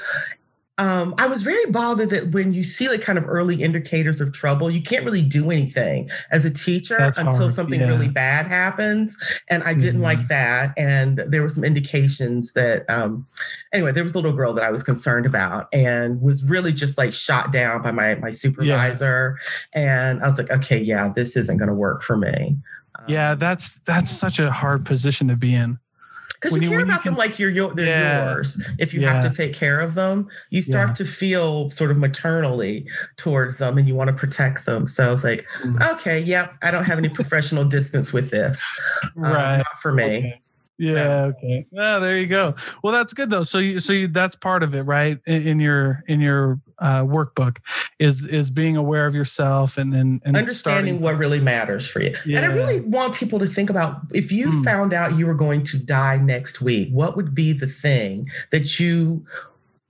um, I was very bothered that when you see like kind of early indicators of trouble, you can't really do anything as a teacher until hard. something yeah. really bad happens. And I didn't mm-hmm. like that. And there were some indications that, um, anyway, there was a little girl that I was concerned about and was really just like shot down by my, my supervisor. Yeah. And I was like, okay, yeah, this isn't going to work for me. Um, yeah. That's, that's such a hard position to be in. Because you care you, about you can, them like you're your, they're yeah, yours. If you yeah. have to take care of them, you start yeah. to feel sort of maternally towards them, and you want to protect them. So I was like, mm. okay, yeah, I don't have any professional distance with this. Right. Um, not for me. Okay. Yeah. So. Okay. Oh, there you go. Well, that's good though. So you, so you, that's part of it, right? In, in your, in your uh, workbook is, is being aware of yourself and and, and understanding what really matters for you. Yeah. And I really want people to think about, if you mm. found out you were going to die next week, what would be the thing that you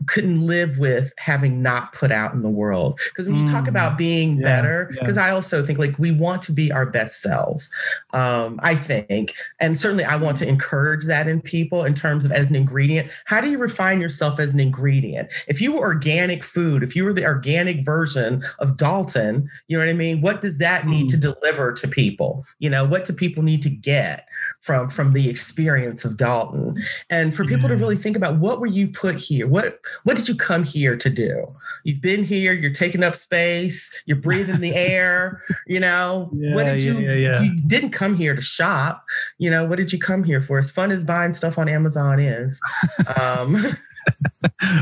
couldn't live with having not put out in the world? Because when you mm. talk about being yeah, better, because yeah. I also think like we want to be our best selves, um, I think. And certainly I want to encourage that in people in terms of as an ingredient. How do you refine yourself as an ingredient? If you were organic food, if you were the organic version of Dalton, you know what I mean? What does that need mm. to deliver to people? You know, what do people need to get from, from the experience of Dalton? And for people yeah. to really think about, what were you put here? What, what did you come here to do? You've been here, you're taking up space, you're breathing the air, you know, yeah, what did you, yeah, yeah. you didn't come here to shop. You know, what did you come here for? As fun as buying stuff on Amazon is. Um,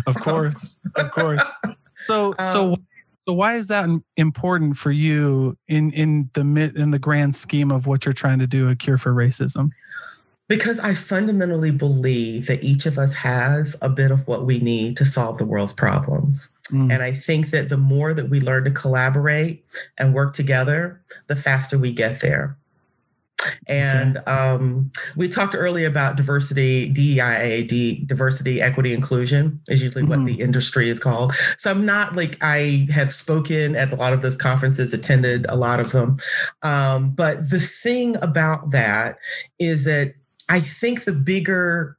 of course, of course. So, um, so, so why is that important for you in, in the mid, in the grand scheme of what you're trying to do, A Cure for Racism? Because I fundamentally believe that each of us has a bit of what we need to solve the world's problems. Mm. And I think that the more that we learn to collaborate and work together, the faster we get there. And um, we talked earlier about diversity, D E I A, D, diversity, equity, inclusion is usually mm-hmm. what the industry is called. So I'm not like, I have spoken at a lot of those conferences, attended a lot of them. Um, but the thing about that is that I think the bigger,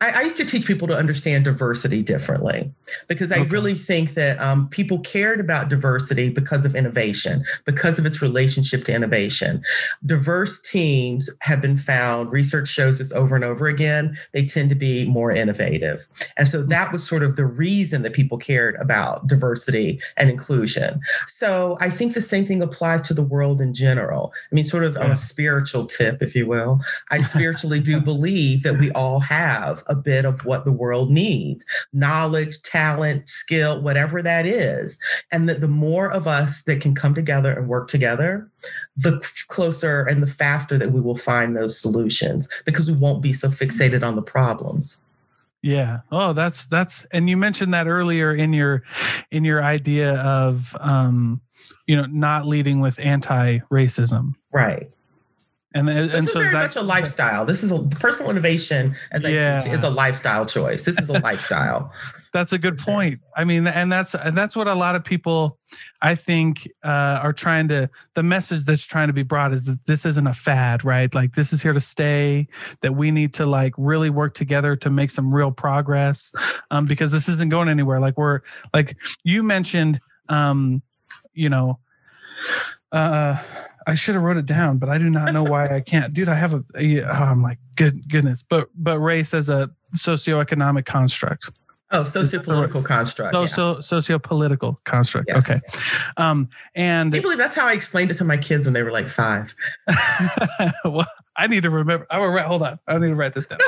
I, I used to teach people to understand diversity differently, because I okay. really think that um, people cared about diversity because of innovation, because of its relationship to innovation. Diverse teams have been found, research shows this over and over again, they tend to be more innovative. And so that was sort of the reason that people cared about diversity and inclusion. So I think the same thing applies to the world in general. I mean, sort of yeah. on a spiritual tip, if you will, I spiritually do believe that we all have a bit of what the world needs, knowledge, talent, skill, whatever that is. And that the more of us that can come together and work together, the closer and the faster that we will find those solutions, because we won't be so fixated on the problems. Yeah. Oh, that's, that's, and you mentioned that earlier in your, in your idea of, um, you know, not leading with anti-racism. Right. And, and this is so very that, much a lifestyle. This is a personal innovation, as I yeah. teach, is a lifestyle choice. This is a lifestyle. That's a good point. I mean, and that's and that's what a lot of people, I think, uh, are trying to, the message that's trying to be brought is that this isn't a fad, right? Like this is here to stay, that we need to like really work together to make some real progress, um, because this isn't going anywhere. Like we're, like you mentioned, um, you know, uh, I should have wrote it down, but I do not know why I can't. Dude, I have a, a oh, I'm like, good goodness. But but race as a socioeconomic construct. Oh, sociopolitical construct. So, yes. so sociopolitical construct. Yes. Okay. Um, and can you believe that's how I explained it to my kids when they were like five? Well, I need to remember. I will write, hold on. I need to write this down.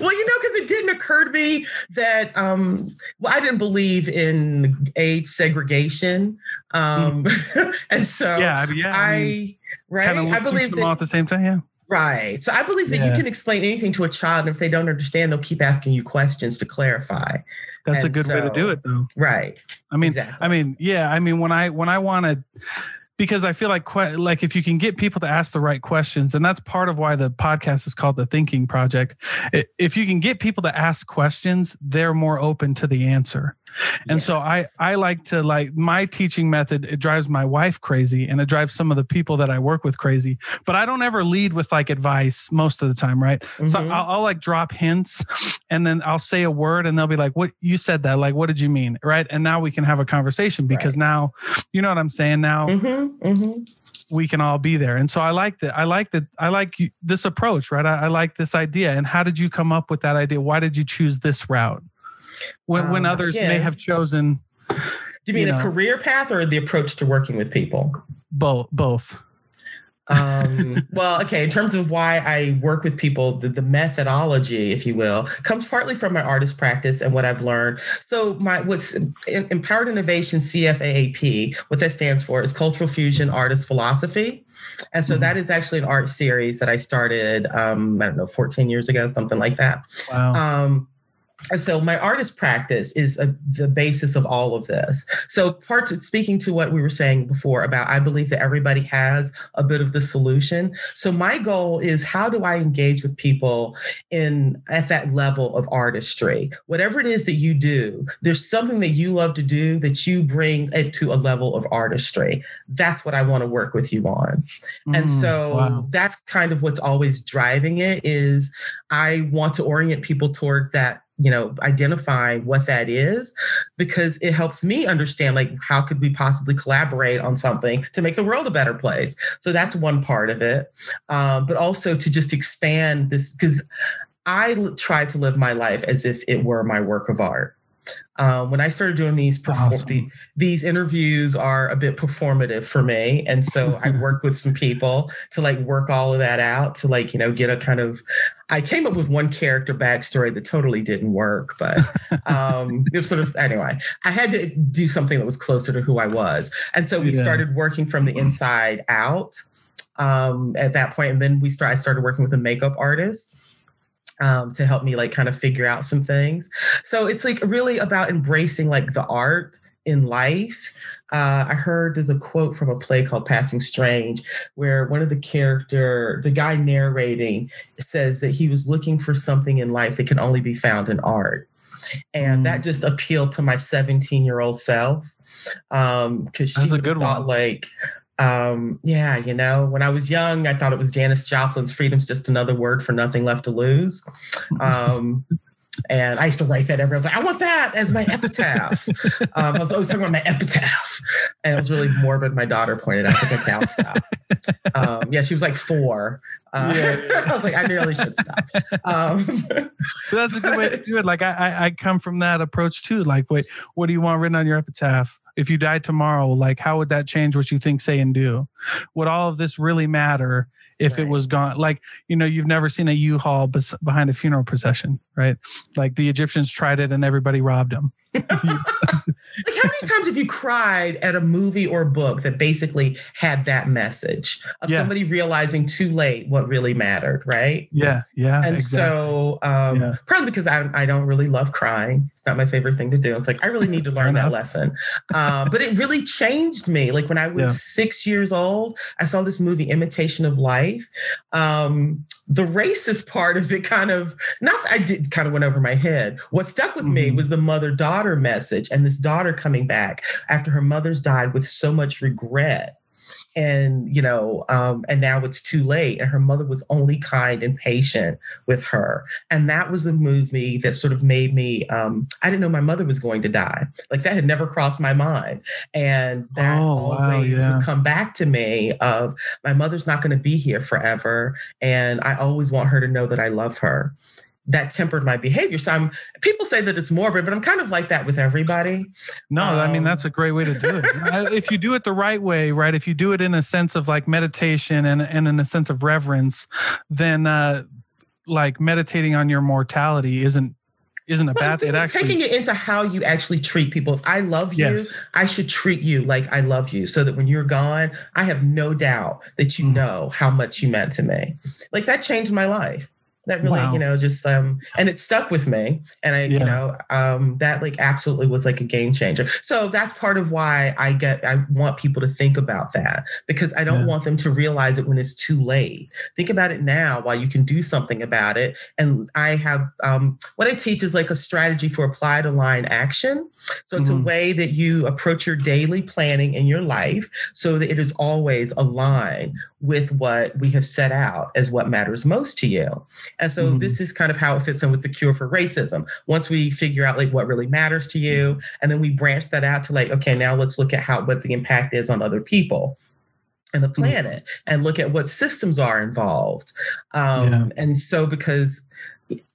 Well, you know, because it didn't occur to me that, um, well, I didn't believe in age segregation. Um, mm. and so yeah, I, mean, yeah, I, I mean, right. Kind of I believe them that, all at the same time. Yeah. Right. So I believe that yeah. you can explain anything to a child, and if they don't understand, they'll keep asking you questions to clarify. That's and a good so, way to do it though. Right. I mean, exactly. I mean, yeah, I mean, when I, when I want to, because I feel like, like if you can get people to ask the right questions, and that's part of why the podcast is called The Thinking Project. If you can get people to ask questions, they're more open to the answer. And yes. so I, I like to like my teaching method, it drives my wife crazy and it drives some of the people that I work with crazy, but I don't ever lead with like advice most of the time. Right. Mm-hmm. So I'll, I'll like drop hints and then I'll say a word and they'll be like, what you said that, like, what did you mean? Right. And now we can have a conversation because right. now, you know what I'm saying now, mm-hmm. Mm-hmm. we can all be there. And so I like that. I like that. I like you, this approach, right? I, I like this idea. And how did you come up with that idea? Why did you choose this route? When, um, when others yeah. may have chosen. Do you mean you know, a career path or the approach to working with people? Both. Both. Um, well, okay. In terms of why I work with people, the, the methodology, if you will, comes partly from my artist practice and what I've learned. So my what's in, Empowered Innovation, C F A A P, what that stands for is Cultural Fusion Artist Philosophy. And so mm-hmm. that is actually an art series that I started, um, I don't know, fourteen years ago, something like that. Wow. Um, And so my artist practice is a, the basis of all of this. So part of, speaking to what we were saying before about, I believe that everybody has a bit of the solution. So my goal is how do I engage with people in at that level of artistry? Whatever it is that you do, there's something that you love to do that you bring it to a level of artistry. That's what I want to work with you on. Mm, and so wow. that's kind of what's always driving it is I want to orient people toward that, you know, identifying what that is, because it helps me understand, like, how could we possibly collaborate on something to make the world a better place? So that's one part of it. Um, but also to just expand this, because I l- try to live my life as if it were my work of art. Um, when I started doing these, perform- awesome. the, these interviews are a bit performative for me. And so I worked with some people to like work all of that out to like, you know, get a kind of, I came up with one character backstory that totally didn't work, but um, it was sort of, anyway, I had to do something that was closer to who I was. And so we yeah. started working from the inside out um, at that point. And then we start, I started working with a makeup artist. Um, to help me like kind of figure out some things. So it's like really about embracing like the art in life. Uh, I heard there's a quote from a play called Passing Strange, where one of the character, the guy narrating says that he was looking for something in life that can only be found in art. And mm. that just appealed to my seventeen year old self. Um, cause she thought one. like, Um, yeah, you know, when I was young, I thought it was Janis Joplin's "Freedom's just another word for nothing left to lose." Um, and I used to write that every, I was like, I want that as my epitaph. um, I was always talking about my epitaph and it was really morbid. My daughter pointed out, like, okay, I'll stop. Um, yeah, she was like four. Uh, yeah. I was like, I really should stop. Um, that's a good way to do it. Like, I, I come from that approach too. Like, wait, what do you want written on your epitaph? If you died tomorrow, like, how would that change what you think, say, and do? Would all of this really matter if right. it was gone? Like, you know, you've never seen a U-Haul bes- behind a funeral procession, right? Like the Egyptians tried it and everybody robbed them. Like, how many times have you cried at a movie or book that basically had that message of yeah. somebody realizing too late what really mattered, right? Yeah, yeah. And exactly. so, um, yeah. probably because I, I don't really love crying. It's not my favorite thing to do. It's like, I really need to learn that lesson. Um, but it really changed me. Like when I was yeah. six years old, I saw this movie, Imitation of Life. Um, the racist part of it kind of, not, I did kind of went over my head. What stuck with mm-hmm. me was the mother-daughter message and this daughter coming back after her mother's died with so much regret. And, you know, um, and now it's too late. And her mother was only kind and patient with her. And that was the movie that sort of made me, um, I didn't know my mother was going to die. Like that had never crossed my mind. And that oh, always wow, yeah. would come back to me of my mother's not going to be here forever. And I always want her to know that I love her. that tempered my behavior. So I'm, people say that it's morbid, but I'm kind of like that with everybody. No, um, I mean, that's a great way to do it. If you do it the right way, right? If you do it in a sense of like meditation and, and in a sense of reverence, then uh, like meditating on your mortality isn't, isn't a bad thing. It actually, taking it into how you actually treat people. If I love you, yes. I should treat you like I love you, so that when you're gone, I have no doubt that you mm-hmm. know how much you meant to me. Like that changed my life. That really, wow. you know, just, um, and it stuck with me. And I, yeah. you know, um, that like absolutely was like a game changer. So that's part of why I get, I want people to think about that, because I don't yeah. want them to realize it when it's too late. Think about it now while you can do something about it. And I have, um, what I teach is like a strategy for apply to line action. So it's mm-hmm. a way that you approach your daily planning in your life so that it is always aligned with what we have set out as what matters most to you. And so mm-hmm. this is kind of how it fits in with the cure for racism. Once we figure out like what really matters to you, and then we branch that out to like, okay, now let's look at how, what the impact is on other people and the planet mm-hmm. and look at what systems are involved. Um, yeah. And so, because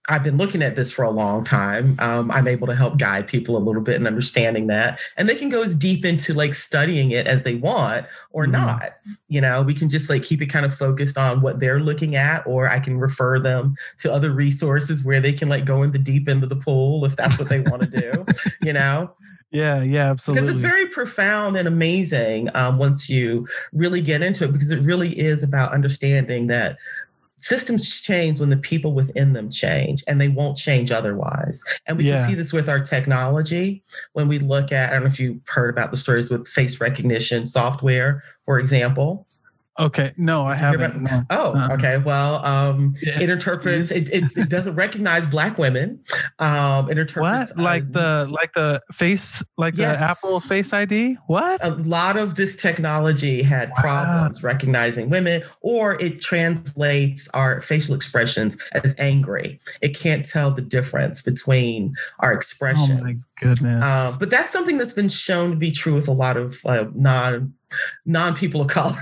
I've been looking at this for a long time, Um, I'm able to help guide people a little bit in understanding that. And they can go as deep into like studying it as they want or mm-hmm. not. You know, we can just like keep it kind of focused on what they're looking at, or I can refer them to other resources where they can like go in the deep end of the pool if that's what they want to do, you know? Yeah, yeah, absolutely. Because it's very profound and amazing um, once you really get into it, because it really is about understanding that systems change when the people within them change, and they won't change otherwise. And we yeah. can see this with our technology. When we look at, I don't know if you've heard about the stories with face recognition software, for example. Okay. No, I haven't. No. Oh, um, okay. Well, um, yeah. it interprets, it, it, it doesn't recognize Black women. Um, it interprets. What? Like um, the, like the face, like yes. the Apple Face I D? What? A lot of this technology had wow. problems recognizing women, or it translates our facial expressions as angry. It can't tell the difference between our expressions. Oh my goodness. Uh, but that's something that's been shown to be true with a lot of uh, non, non people of color.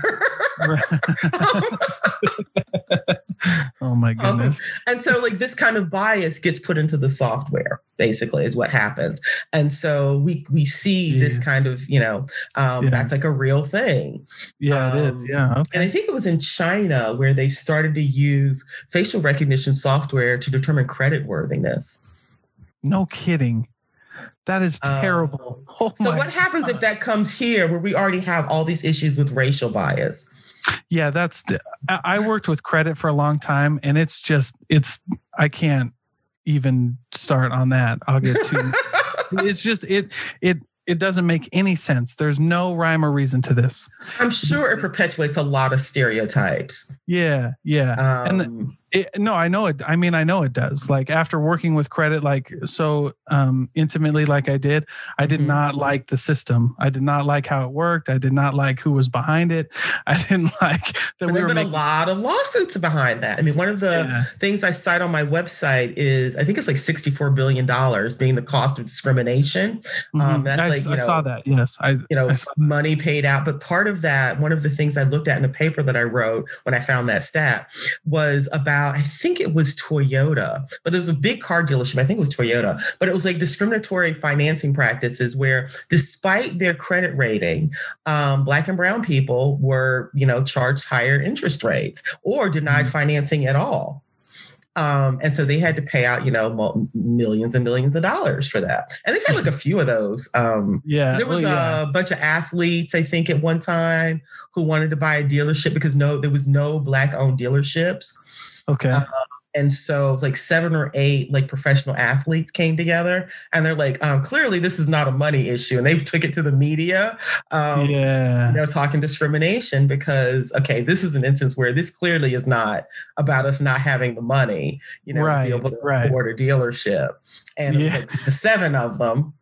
Oh my goodness. Um, and so like this kind of bias gets put into the software, basically, is what happens. And so we we see Jeez. This kind of, you know, um, yeah. that's like a real thing. Yeah, um, it is. Yeah. Okay. And I think it was in China where they started to use facial recognition software to determine credit worthiness. No kidding. That is terrible. Um, oh so what happens God. If that comes here where we already have all these issues with racial bias? Yeah, that's, I worked with credit for a long time, and it's just, it's, I can't even start on that. I'll get to, it's just, it, it, it doesn't make any sense. There's no rhyme or reason to this. I'm sure it perpetuates a lot of stereotypes. Yeah. Yeah. Um, and the, it, no, I know it. I mean, I know it does. Like after working with credit, like so um, intimately, like I did, I did mm-hmm. not like the system. I did not like how it worked. I did not like who was behind it. I didn't like that. There we were been making- a lot of lawsuits behind that. I mean, one of the yeah. things I cite on my website is, I think it's like sixty-four billion dollars being the cost of discrimination. Mm-hmm. Um, that's I like, You know, I saw that. Yes. I, you know, I money paid out. But part of that, one of the things I looked at in a paper that I wrote when I found that stat was about, I think it was Toyota, but there was a big car dealership. I think it was Toyota, but it was like discriminatory financing practices where despite their credit rating, um, Black and brown people were, you know, charged higher interest rates or denied mm-hmm. financing at all. Um, and so they had to pay out, you know, millions and millions of dollars for that. And they've had like a few of those. Um, yeah. There was oh, yeah. a bunch of athletes, I think at one time, who wanted to buy a dealership because no, there was no Black owned dealerships. Okay. Uh, and so it was like seven or eight like professional athletes came together, and they're like, um, clearly this is not a money issue. And they took it to the media, um, yeah. you know, talking discrimination because, okay, this is an instance where this clearly is not about us not having the money, you know, right, to be able to right. afford a dealership. And yeah. it's the seven of them.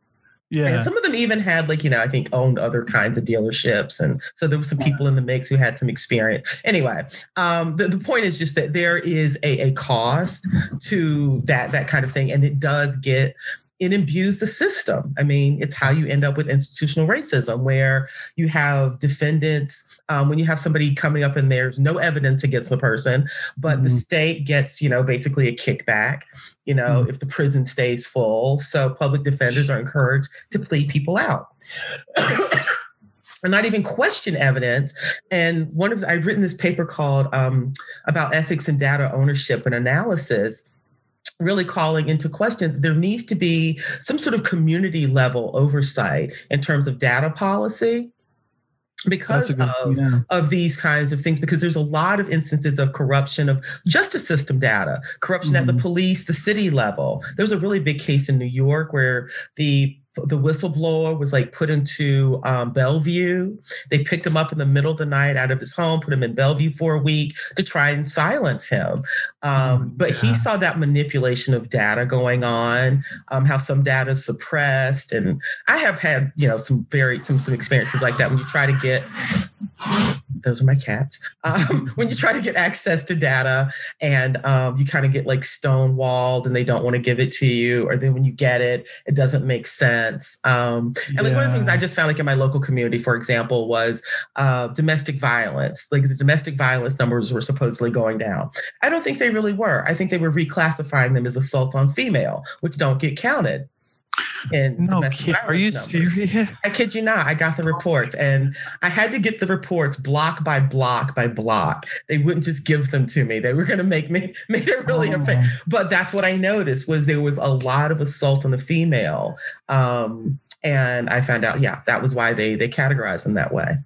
Yeah. And some of them even had like, you know, I think owned other kinds of dealerships. And so there were some people in the mix who had some experience. Anyway, um, the, the point is just that there is a, a cost to that, that kind of thing. And it does get it imbues the system. I mean, it's how you end up with institutional racism, where you have defendants, um, when you have somebody coming up and there's no evidence against the person, but mm-hmm. the state gets, you know, basically a kickback, you know, mm-hmm. if the prison stays full. So public defenders are encouraged to plead people out. And not even question evidence. And one of the, I've written this paper called um, about ethics and data ownership and analysis, really calling into question that there needs to be some sort of community level oversight in terms of data policy because good, of, yeah. of these kinds of things, because there's a lot of instances of corruption of justice system data, corruption mm-hmm. at the police, the city level. There's a really big case in New York where the The whistleblower was like put into um, Bellevue. They picked him up in the middle of the night out of his home, put him in Bellevue for a week to try and silence him. Um, but yeah. he saw that manipulation of data going on, um, how some data is suppressed. And I have had, you know, some very, some, some experiences like that when you try to get, those are my cats, um, when you try to get access to data and um, you kind of get like stonewalled and they don't want to give it to you. Or then when you get it, it doesn't make sense. Um, and yeah. like one of the things I just found like in my local community, for example, was uh, domestic violence. Like the domestic violence numbers were supposedly going down. I don't think they really were. I think they were reclassifying them as assault on female, which don't get counted. And no, kid, are you numbers. serious? I kid you not. I got the reports and I had to get the reports block by block by block. They wouldn't just give them to me. They were going to make me, made it really oh. a But that's what I noticed was there was a lot of assault on the female. Um, and I found out, yeah, that was why they, they categorized them that way.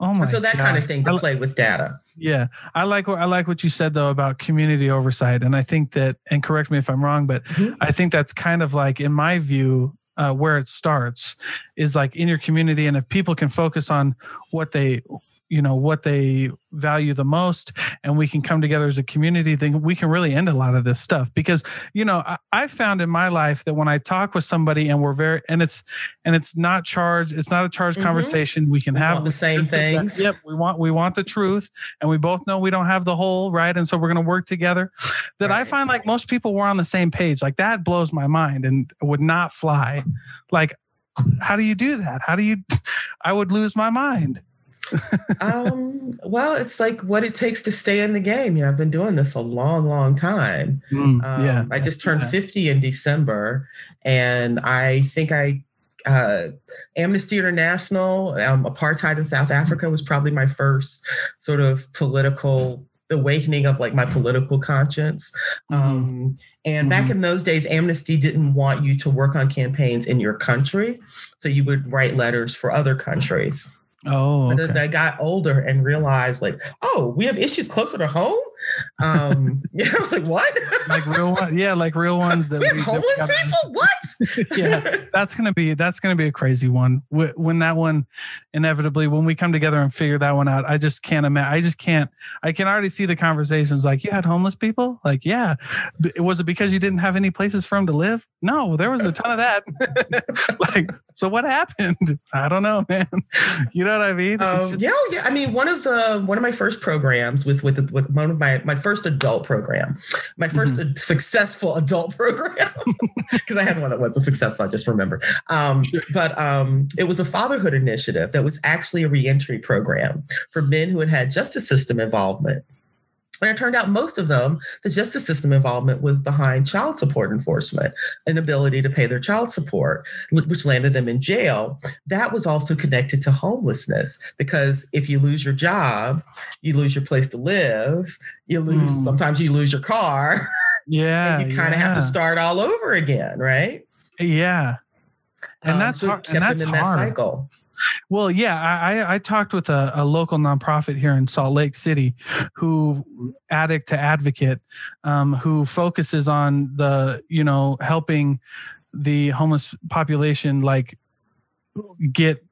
Oh my so that God. kind of thing to play with data. Yeah. I like what I like what you said though about community oversight. And I think that, and correct me if I'm wrong, but mm-hmm. I think that's kind of like, in my view, uh, where it starts is like in your community. And if people can focus on what they, you know, what they value the most, and we can come together as a community, then we can really end a lot of this stuff. Because, you know, I, I've found in my life that when I talk with somebody and we're very, and it's, and it's not charged, it's not a charged mm-hmm. conversation. We can we have the same things. That, yep. We want, we want the truth, and we both know we don't have the whole, right? And so we're going to work together. That right. I find like most people were on the same page. Like that blows my mind and would not fly. Like, how do you do that? How do you, I would lose my mind. um, well, it's like what it takes to stay in the game. You know, I've been doing this a long, long time. Mm, um, yeah, I just turned yeah. fifty in December, and I think I, uh, Amnesty International, um, Apartheid in South Africa was probably my first sort of political awakening of like my political conscience. Mm-hmm. Um, and mm-hmm. back in those days, Amnesty didn't want you to work on campaigns in your country. So you would write letters for other countries. Oh, okay. As I got older and realized, like, oh, we have issues closer to home. Um, yeah, I was like, what? Like real ones, yeah, like real ones. That we have we, homeless that we people. What? yeah, that's gonna be that's gonna be a crazy one. When that one, inevitably, when we come together and figure that one out, I just can't imagine. I just can't. I can already see the conversations. Like, you had homeless people. Like, yeah, was it because you didn't have any places for them to live? No, there was a ton of that. Like, so what happened? I don't know, man. You know what I mean? Um, just, yeah, yeah. I mean, one of the one of my first programs with with, the, with one of my my first adult program, my first mm-hmm. ad- successful adult program, because I had one that wasn't successful. I just remember. Um, but um, it was a fatherhood initiative that was actually a reentry program for men who had had justice system involvement. And it turned out most of them, the justice system involvement was behind child support enforcement, inability to pay their child support, which landed them in jail. That was also connected to homelessness, because if you lose your job, you lose your place to live, you lose, mm. sometimes you lose your car. Yeah. And you kind of yeah. have to start all over again, right? Yeah. And um, that's so hard. Kept and that's them in that hard. cycle. Well, yeah, I, I talked with a, a local nonprofit here in Salt Lake City, who Addict to Advocate, um, who focuses on the, you know, helping the homeless population, like get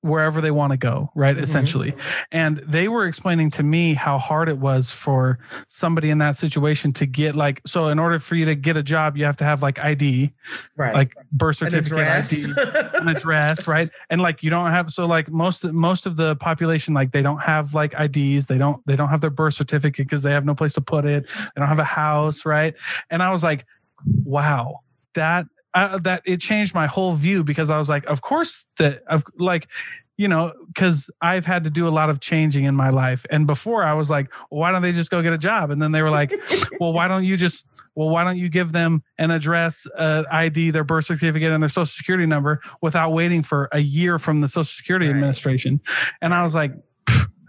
wherever they want to go, right? Mm-hmm. Essentially. And they were explaining to me how hard it was for somebody in that situation to get like, so in order for you to get a job, you have to have like I D, right? Like birth certificate, an address, I D, an address, right? And like, you don't have, so like most, most of the population, like they don't have like I Ds. They don't, they don't have their birth certificate because they have no place to put it. They don't have a house, right? And I was like, wow, that, uh, that it changed my whole view, because I was like, of course that, of like, you know, because I've had to do a lot of changing in my life. And before I was like, well, why don't they just go get a job? And then they were like, well, why don't you just, well, why don't you give them an address, uh, I D, their birth certificate, and their social security number without waiting for a year from the Social Security right. Administration? And I was like,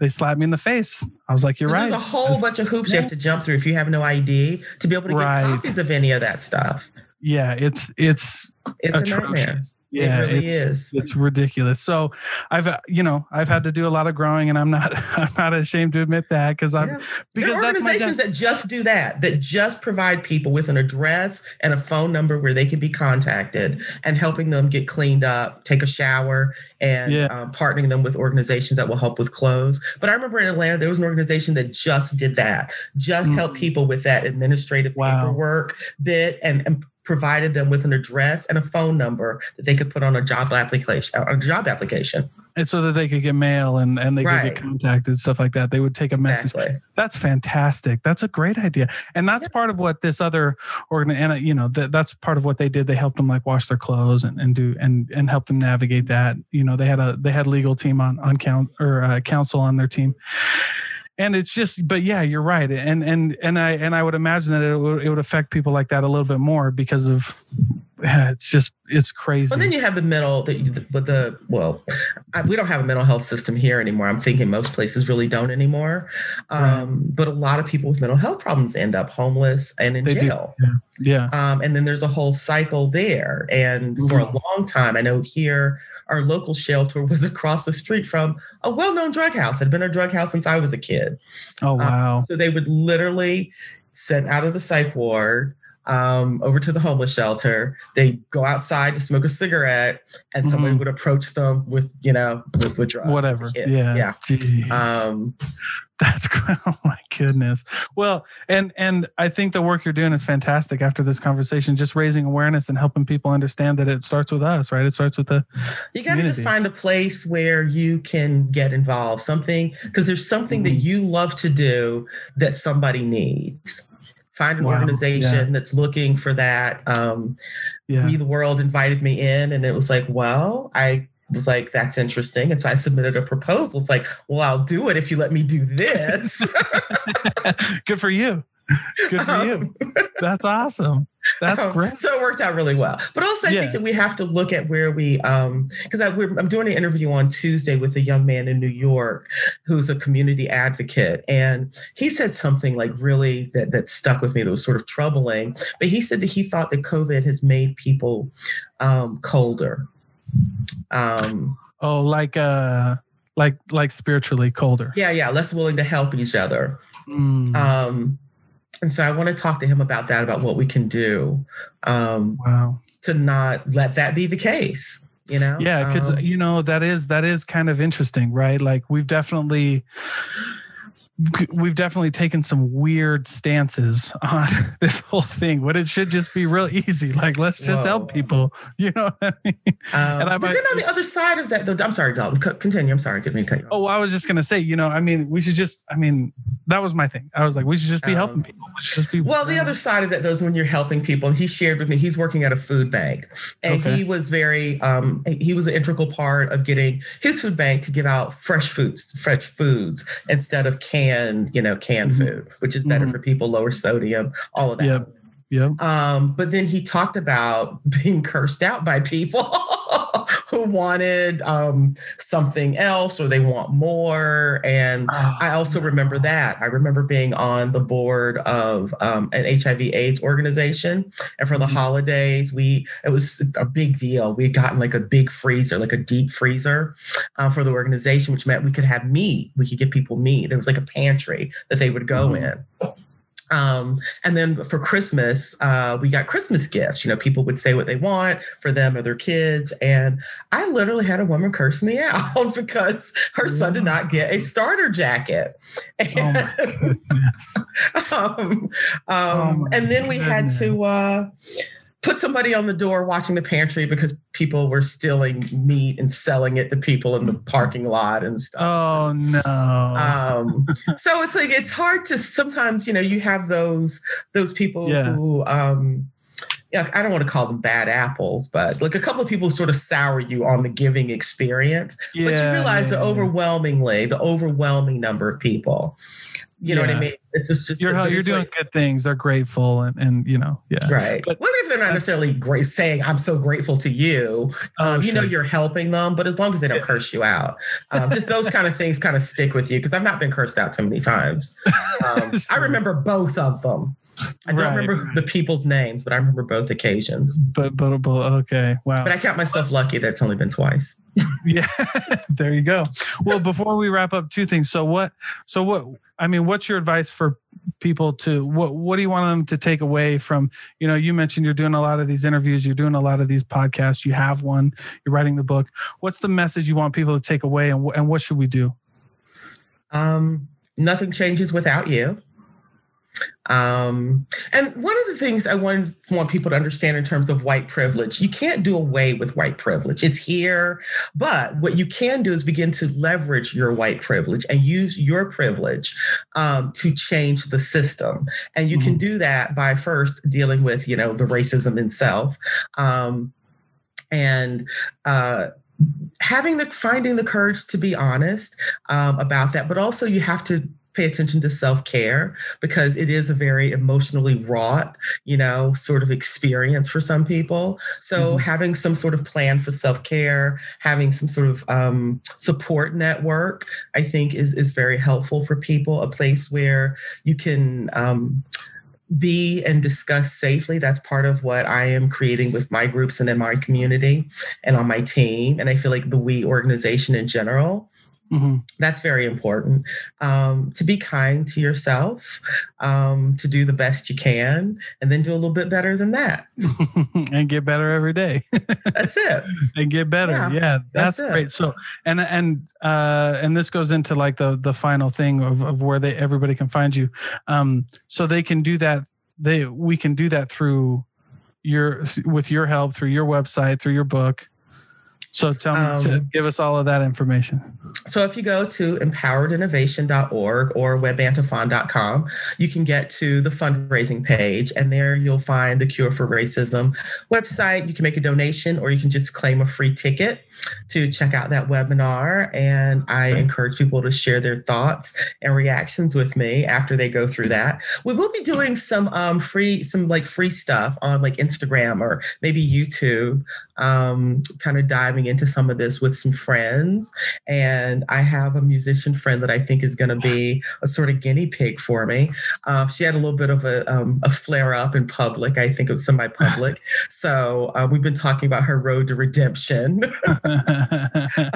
they slapped me in the face. I was like, you're right. There's a whole was, bunch of hoops yeah. you have to jump through if you have no I D to be able to get right. copies of any of that stuff. Yeah, it's, it's, it's atrocious. A nightmare. Yeah, it really it's, is. It's ridiculous. So I've, you know, I've had to do a lot of growing, and I'm not, I'm not ashamed to admit that, because I'm, yeah. because there are organizations that's my that just do that, that just provide people with an address and a phone number where they can be contacted, and helping them get cleaned up, take a shower, and yeah. um, partnering them with organizations that will help with clothes. But I remember in Atlanta, there was an organization that just did that, just mm-hmm. helped people with that administrative wow. paperwork bit, and, and provided them with an address and a phone number that they could put on a job application, a job application. And so that they could get mail, and, and they right. could get contacted, stuff like that. They would take a exactly. message. That's fantastic. That's a great idea. And that's yeah. part of what this other organ, and you know, th- that's part of what they did. They helped them like wash their clothes and, and do, and, and help them navigate that. You know, they had a, they had legal team on, on count or uh, counsel on their team. And it's just, but yeah, you're right. And, and, and I, and I would imagine that it would, it would affect people like that a little bit more, because of, yeah, it's just, it's crazy. Well, then you have the mental, the, the, the well, I, we don't have a mental health system here anymore. I'm thinking most places really don't anymore. Um, right. But a lot of people with mental health problems end up homeless and in they jail. Do. Yeah. yeah. Um, and then there's a whole cycle there. And Ooh. for a long time, I know here, our local shelter was across the street from a well-known drug house. It had been a drug house since I was a kid. Oh, wow. Um, so they would literally send out of the psych ward um, over to the homeless shelter. They'd go outside to smoke a cigarette, and mm-hmm. somebody would approach them with, you know, with, with drugs. Whatever. Yeah. Yeah. Um, That's, oh my goodness. Well, and, and I think the work you're doing is fantastic after this conversation, just raising awareness and helping people understand that it starts with us, right? It starts with the You got to just find a place where you can get involved, something, because there's something mm-hmm. that you love to do that somebody needs. Find an wow. organization yeah. that's looking for that. Um, yeah. We the World invited me in, and it was like, well, I was like, that's interesting. And so I submitted a proposal. It's like, well, I'll do it if you let me do this. Good for you. Good for um, you. That's awesome. That's um, great. So it worked out really well. But also I yeah. think that we have to look at where we, um, because I'm doing an interview on Tuesday with a young man in New York who's a community advocate. And he said something like really that, that stuck with me, that was sort of troubling. But he said that he thought that COVID has made people um, colder. Um, oh, like, uh, like, like spiritually colder. Yeah. Yeah. Less willing to help each other. Mm. Um, and so I want to talk to him about that, about what we can do um, wow. to not let that be the case, you know? Yeah. Cause um, you know, that is, that is kind of interesting, right? Like we've definitely, we've definitely taken some weird stances on this whole thing, but it should just be real easy. Like, let's just Whoa. help people, you know what I mean? Um, and I might, but then on the other side of that, though, I'm sorry, Dalton, continue. I'm sorry. I didn't mean to cut you off. Oh, I was just going to say, you know, I mean, we should just, I mean, that was my thing. I was like, we should just be um, helping people. We should just be. Well, the other side of that, though, is when you're helping people, and he shared with me, he's working at a food bank, and okay. he was very, um, he was an integral part of getting his food bank to give out fresh foods, fresh foods instead of canned. And, you know, canned mm-hmm. food, which is better mm-hmm. for people, lower sodium, all of that. Yep. Yep. Um, but then he talked about being cursed out by people who wanted um, something else, or they want more. And oh, I also remember that. I remember being on the board of um, an H I V AIDS organization. And for the mm-hmm. holidays, we it was a big deal. We had gotten like a big freezer, like a deep freezer uh, for the organization, which meant we could have meat. We could give people meat. There was like a pantry that they would go mm-hmm. in. Um, and then for Christmas, uh, we got Christmas gifts. You know, people would say what they want for them or their kids. And I literally had a woman curse me out because her wow. son did not get a starter jacket. And, oh my um, um, oh my and then we goodness. had to uh, put somebody on the door watching the pantry because people were stealing meat and selling it to people in the parking lot and stuff. Oh no. Um, so it's like, it's hard to sometimes, you know, you have those, those people yeah. who, um, I don't want to call them bad apples, but like a couple of people sort of sour you on the giving experience, yeah, but you realize yeah, the overwhelmingly, yeah. the overwhelming number of people, you yeah. know what I mean? It's just, just you're, like, you're doing like, good things. They're grateful. And, and you know, yeah. Right. But well, if they're not necessarily great saying, I'm so grateful to you, um, oh, you sure. know, you're helping them, but as long as they don't curse you out, um, just those kind of things kind of stick with you. Cause I've not been cursed out too many times. Um, I remember both of them. I don't right, remember right. the people's names, but I remember both occasions. But, but, but okay, wow. But I count myself lucky that it's only been twice. Yeah, there you go. Well, before we wrap up, two things. So what, so what, I mean, what's your advice for people to, what, what do you want them to take away from, you know, you mentioned you're doing a lot of these interviews, you're doing a lot of these podcasts, you have one, you're writing the book. What's the message you want people to take away and, and what should we do? Um, nothing changes without you. Um, and one of the things I want, want people to understand in terms of white privilege, you can't do away with white privilege. It's here, but what you can do is begin to leverage your white privilege and use your privilege um, to change the system. And you mm-hmm. can do that by first dealing with, you know, the racism itself um, and, uh, having the, finding the courage to be honest um, about that, but also you have to pay attention to self-care because it is a very emotionally wrought, you know, sort of experience for some people. So mm-hmm. having some sort of plan for self-care, having some sort of um, support network, I think is, is very helpful for people, a place where you can um, be and discuss safely. That's part of what I am creating with my groups and in my community and on my team. And I feel like the We organization in general, mm-hmm. that's very important, um, to be kind to yourself, um, to do the best you can, and then do a little bit better than that. And get better every day. That's it. And get better. Yeah, yeah that's, that's great. So, and, and, uh, and this goes into like the, the final thing of, of where they, everybody can find you. Um, so they can do that. They, we can do that through your, with your help, through your website, through your book. So tell me, um, to give us all of that information. So if you go to empowered innovation dot org or web antiphon dot com, you can get to the fundraising page, and there you'll find the Cure for Racism website. You can make a donation, or you can just claim a free ticket to check out that webinar. And I okay. encourage people to share their thoughts and reactions with me after they go through that. We will be doing some um, free, some like free stuff on like Instagram or maybe YouTube, um, kind of diving into some of this with some friends. And I have a musician friend that I think is going to be a sort of guinea pig for me. Uh, she had a little bit of a, um, a flare up in public. I think it was semi-public. So uh, we've been talking about her road to redemption.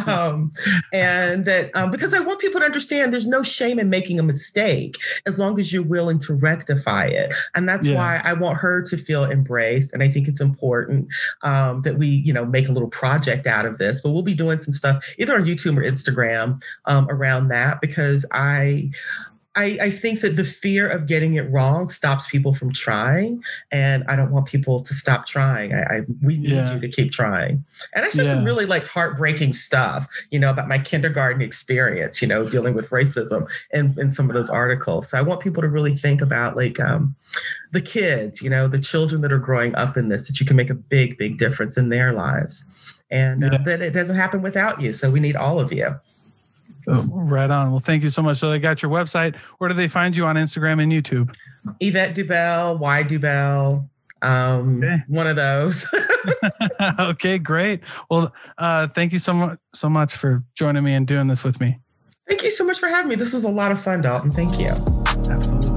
um, and that um, because I want people to understand there's no shame in making a mistake as long as you're willing to rectify it. And that's yeah. why I want her to feel embraced. And I think it's important um, that we, you know, make a little project out of this, but we'll be doing some stuff either on YouTube or Instagram um, around that, because I, I I think that the fear of getting it wrong stops people from trying, and I don't want people to stop trying. I, I we need yeah. you to keep trying. And I share yeah. some really like heartbreaking stuff, you know, about my kindergarten experience, you know, dealing with racism and in some of those articles. So I want people to really think about like um, the kids, you know, the children that are growing up in this, that you can make a big, big difference in their lives. And uh, yeah. that it doesn't happen without you. So we need all of you. Oh, right on. Well, thank you so much. So they got your website. Where do they find you on Instagram and YouTube? Yvette Dubelle, Y Dubelle, um, okay. one of those. Okay, great. Well, uh, thank you so much, so much for joining me and doing this with me. Thank you so much for having me. This was a lot of fun, Dalton. Thank you. Absolutely.